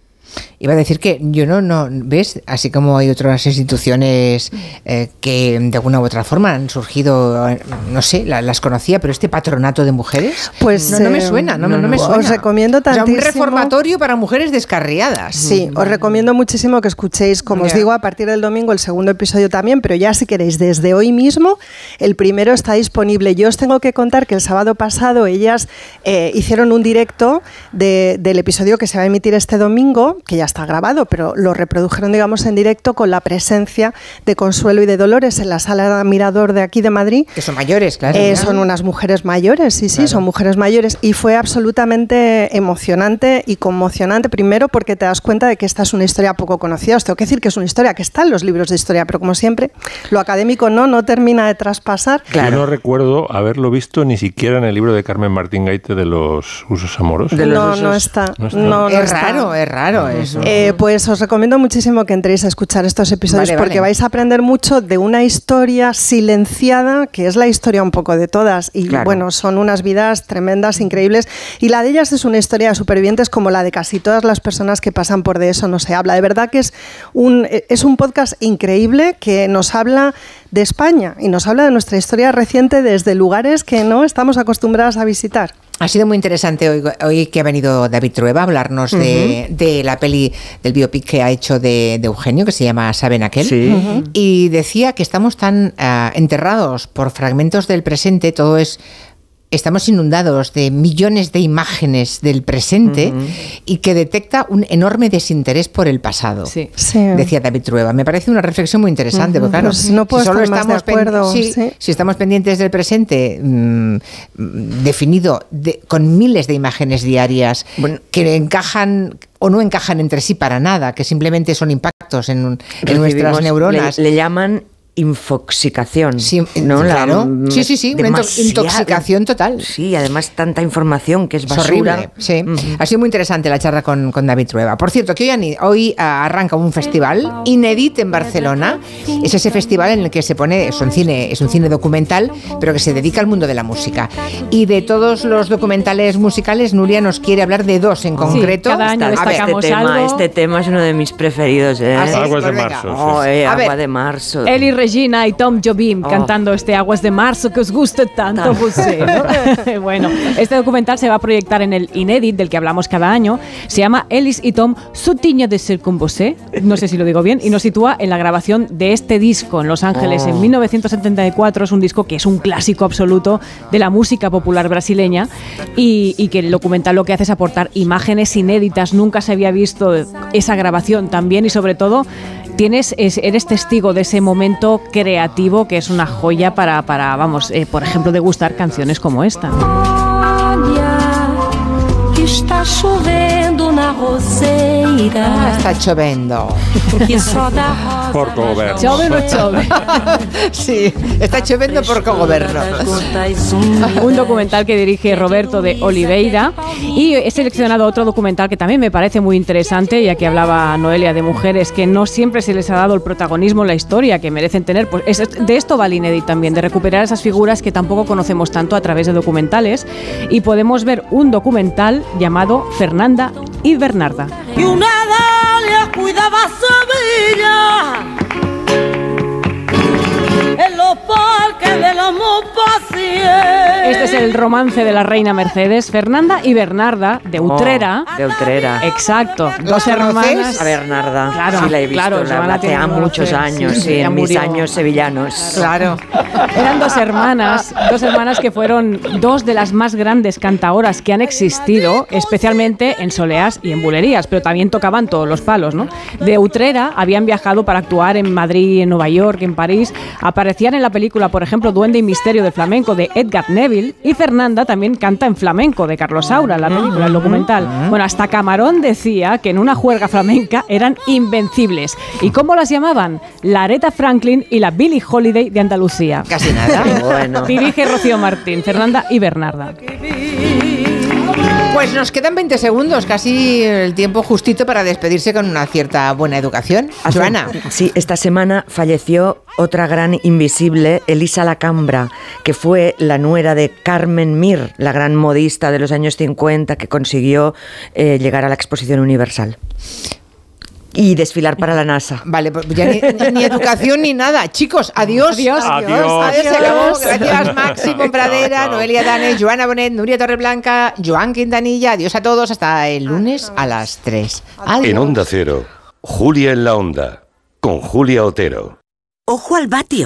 Iba a decir que yo no, no ¿ves? Así como hay otras instituciones eh, que de alguna u otra forma han surgido, no sé, la, las conocía, pero este patronato de mujeres, pues no, no eh, me suena, no, no, no me suena. Os recomiendo tantísimo. O sea, un reformatorio para mujeres descarriadas. Sí, os recomiendo muchísimo que escuchéis, como yeah. os digo, a partir del domingo el segundo episodio también, pero ya si queréis, desde hoy mismo, el primero está disponible. Yo os tengo que contar que el sábado pasado ellas eh, hicieron un directo de, del episodio que se va a emitir este domingo, que ya está grabado, pero lo reprodujeron, digamos, en directo con la presencia de Consuelo y de Dolores en la sala Mirador de aquí de Madrid. Que son mayores, claro. Eh, son unas mujeres mayores, sí, sí, claro. son mujeres mayores. Y fue absolutamente emocionante y conmocionante, primero porque te das cuenta de que esta es una historia poco conocida. Os tengo que decir que es una historia que está en los libros de historia, pero como siempre, lo académico no, no termina de traspasar. Claro. Yo no recuerdo haberlo visto ni siquiera en el libro de Carmen Martín Gaite de los usos amorosos. De los no, usos. no está. No está. No, no es, está. Raro, es raro, es raro. Eh, pues os recomiendo muchísimo que entréis a escuchar estos episodios vale, porque vale. vais a aprender mucho de una historia silenciada, que es la historia un poco de todas y claro. bueno, son unas vidas tremendas, increíbles, y la de ellas es una historia de supervivientes como la de casi todas las personas que pasan por De eso no se habla. De verdad que es un, es un podcast increíble que nos habla de España y nos habla de nuestra historia reciente desde lugares que no estamos acostumbradas a visitar. Ha sido muy interesante hoy, hoy que ha venido David Trueba a hablarnos uh-huh. de, de la peli, del biopic que ha hecho de, de Eugenio, que se llama ¿Saben aquel? Sí. Uh-huh. Y decía que estamos tan uh, enterrados por fragmentos del presente, todo es... Estamos inundados de millones de imágenes del presente uh-huh. y que detecta un enorme desinterés por el pasado, sí. Sí. decía David Trueba. Me parece una reflexión muy interesante, uh-huh. porque claro, pues no puedo si solo estar estamos más de acuerdo, sí, sí. si estamos pendientes del presente mmm, definido de, con miles de imágenes diarias bueno, que encajan o no encajan entre sí para nada, que simplemente son impactos en, en nuestras neuronas. Le, le llaman... infoxicación, sí, ¿no? Claro. La, sí, sí, sí, una intoxicación total. Sí, además tanta información que es basura. Es horrible, sí. Mm-hmm. Ha sido muy interesante la charla con, con David Trueba. Por cierto, que hoy, hoy arranca un festival inédito en Barcelona. Es ese festival en el que se pone, es un cine, es un cine documental, pero que se dedica al mundo de la música. Y de todos los documentales musicales, Nuria nos quiere hablar de dos en concreto. Sí, cada año destacamos este tema, algo. Este tema es uno de mis preferidos. ¿Eh? Ah, sí, Aguas de Marzo. Oh, eh, Agua de Marzo. Gina y Tom Jobim oh. cantando este Aguas de Marzo que os guste tanto, José. Bueno, este documental se va a proyectar en el Inédit, del que hablamos cada año. Se llama Ellis y Tom, su tiña de ser con vosé, no sé si lo digo bien, y nos sitúa en la grabación de este disco en Los Ángeles oh. en mil novecientos setenta y cuatro. Es un disco que es un clásico absoluto de la música popular brasileña y, y que el documental lo que hace es aportar imágenes inéditas. Nunca se había visto esa grabación también y sobre todo tienes, eres testigo de ese momento creativo que es una joya para, para vamos, eh, por ejemplo, degustar canciones como esta. Ah, está lloviendo. Por gobierno. Chove no chove. Sí, está lloviendo por gobierno. Un documental que dirige Roberto de Oliveira. Y he seleccionado otro documental que también me parece muy interesante, ya que hablaba Noelia de mujeres que no siempre se les ha dado el protagonismo en la historia que merecen tener. Pues de esto va el Inédit también, de recuperar esas figuras que tampoco conocemos tanto a través de documentales. Y podemos ver un documental llamado Fernanda y Bernarda. Y una Dalia cuidaba Sevilla en los parques de la Montpassier. Este es el romance de la reina Mercedes, Fernanda y Bernarda, de Utrera. Oh, de Utrera. Exacto. Dos hermanas. A Bernarda. Claro, sí, la he visto. Claro, la verdad, hace muchos años, sí, sí, sí, en murió. Mis años sevillanos. Claro. Eran dos hermanas, dos hermanas que fueron dos de las más grandes cantaoras que han existido, especialmente en soleás y en bulerías, pero también tocaban todos los palos, ¿no? De Utrera habían viajado para actuar en Madrid, en Nueva York, en París. Aparecían en la película, por ejemplo, Duende y Misterio del Flamenco de Edgar Neville, y Fernanda también canta en flamenco de Carlos Saura, la película, el documental. Bueno, hasta Camarón decía que en una juerga flamenca eran invencibles. ¿Y cómo las llamaban? La Aretha Franklin y la Billie Holiday de Andalucía. Casi nada. Bueno. Dirige Rocío Martín, Fernanda y Bernarda. Pues nos quedan veinte segundos, casi el tiempo justito para despedirse con una cierta buena educación. Hace, Joana. Sí, esta semana falleció otra gran invisible, Elisa Lacambra, que fue la nuera de Carmen Mir, la gran modista de los años cincuenta que consiguió eh, llegar a la Exposición Universal. Y desfilar para la NASA. Vale, pues ya ni, ni, ni educación ni nada. Chicos, adiós. Adiós. Adiós. Adiós. Se acabó. Gracias, Máximo Pradera, no, no. Noelia Danes, Joana Bonet, Nuria Torreblanca, Joan Quintanilla. Adiós a todos. Hasta el lunes a las tres. Adiós. En Onda Cero, Julia en la Onda, con Julia Otero. Ojo al vatio.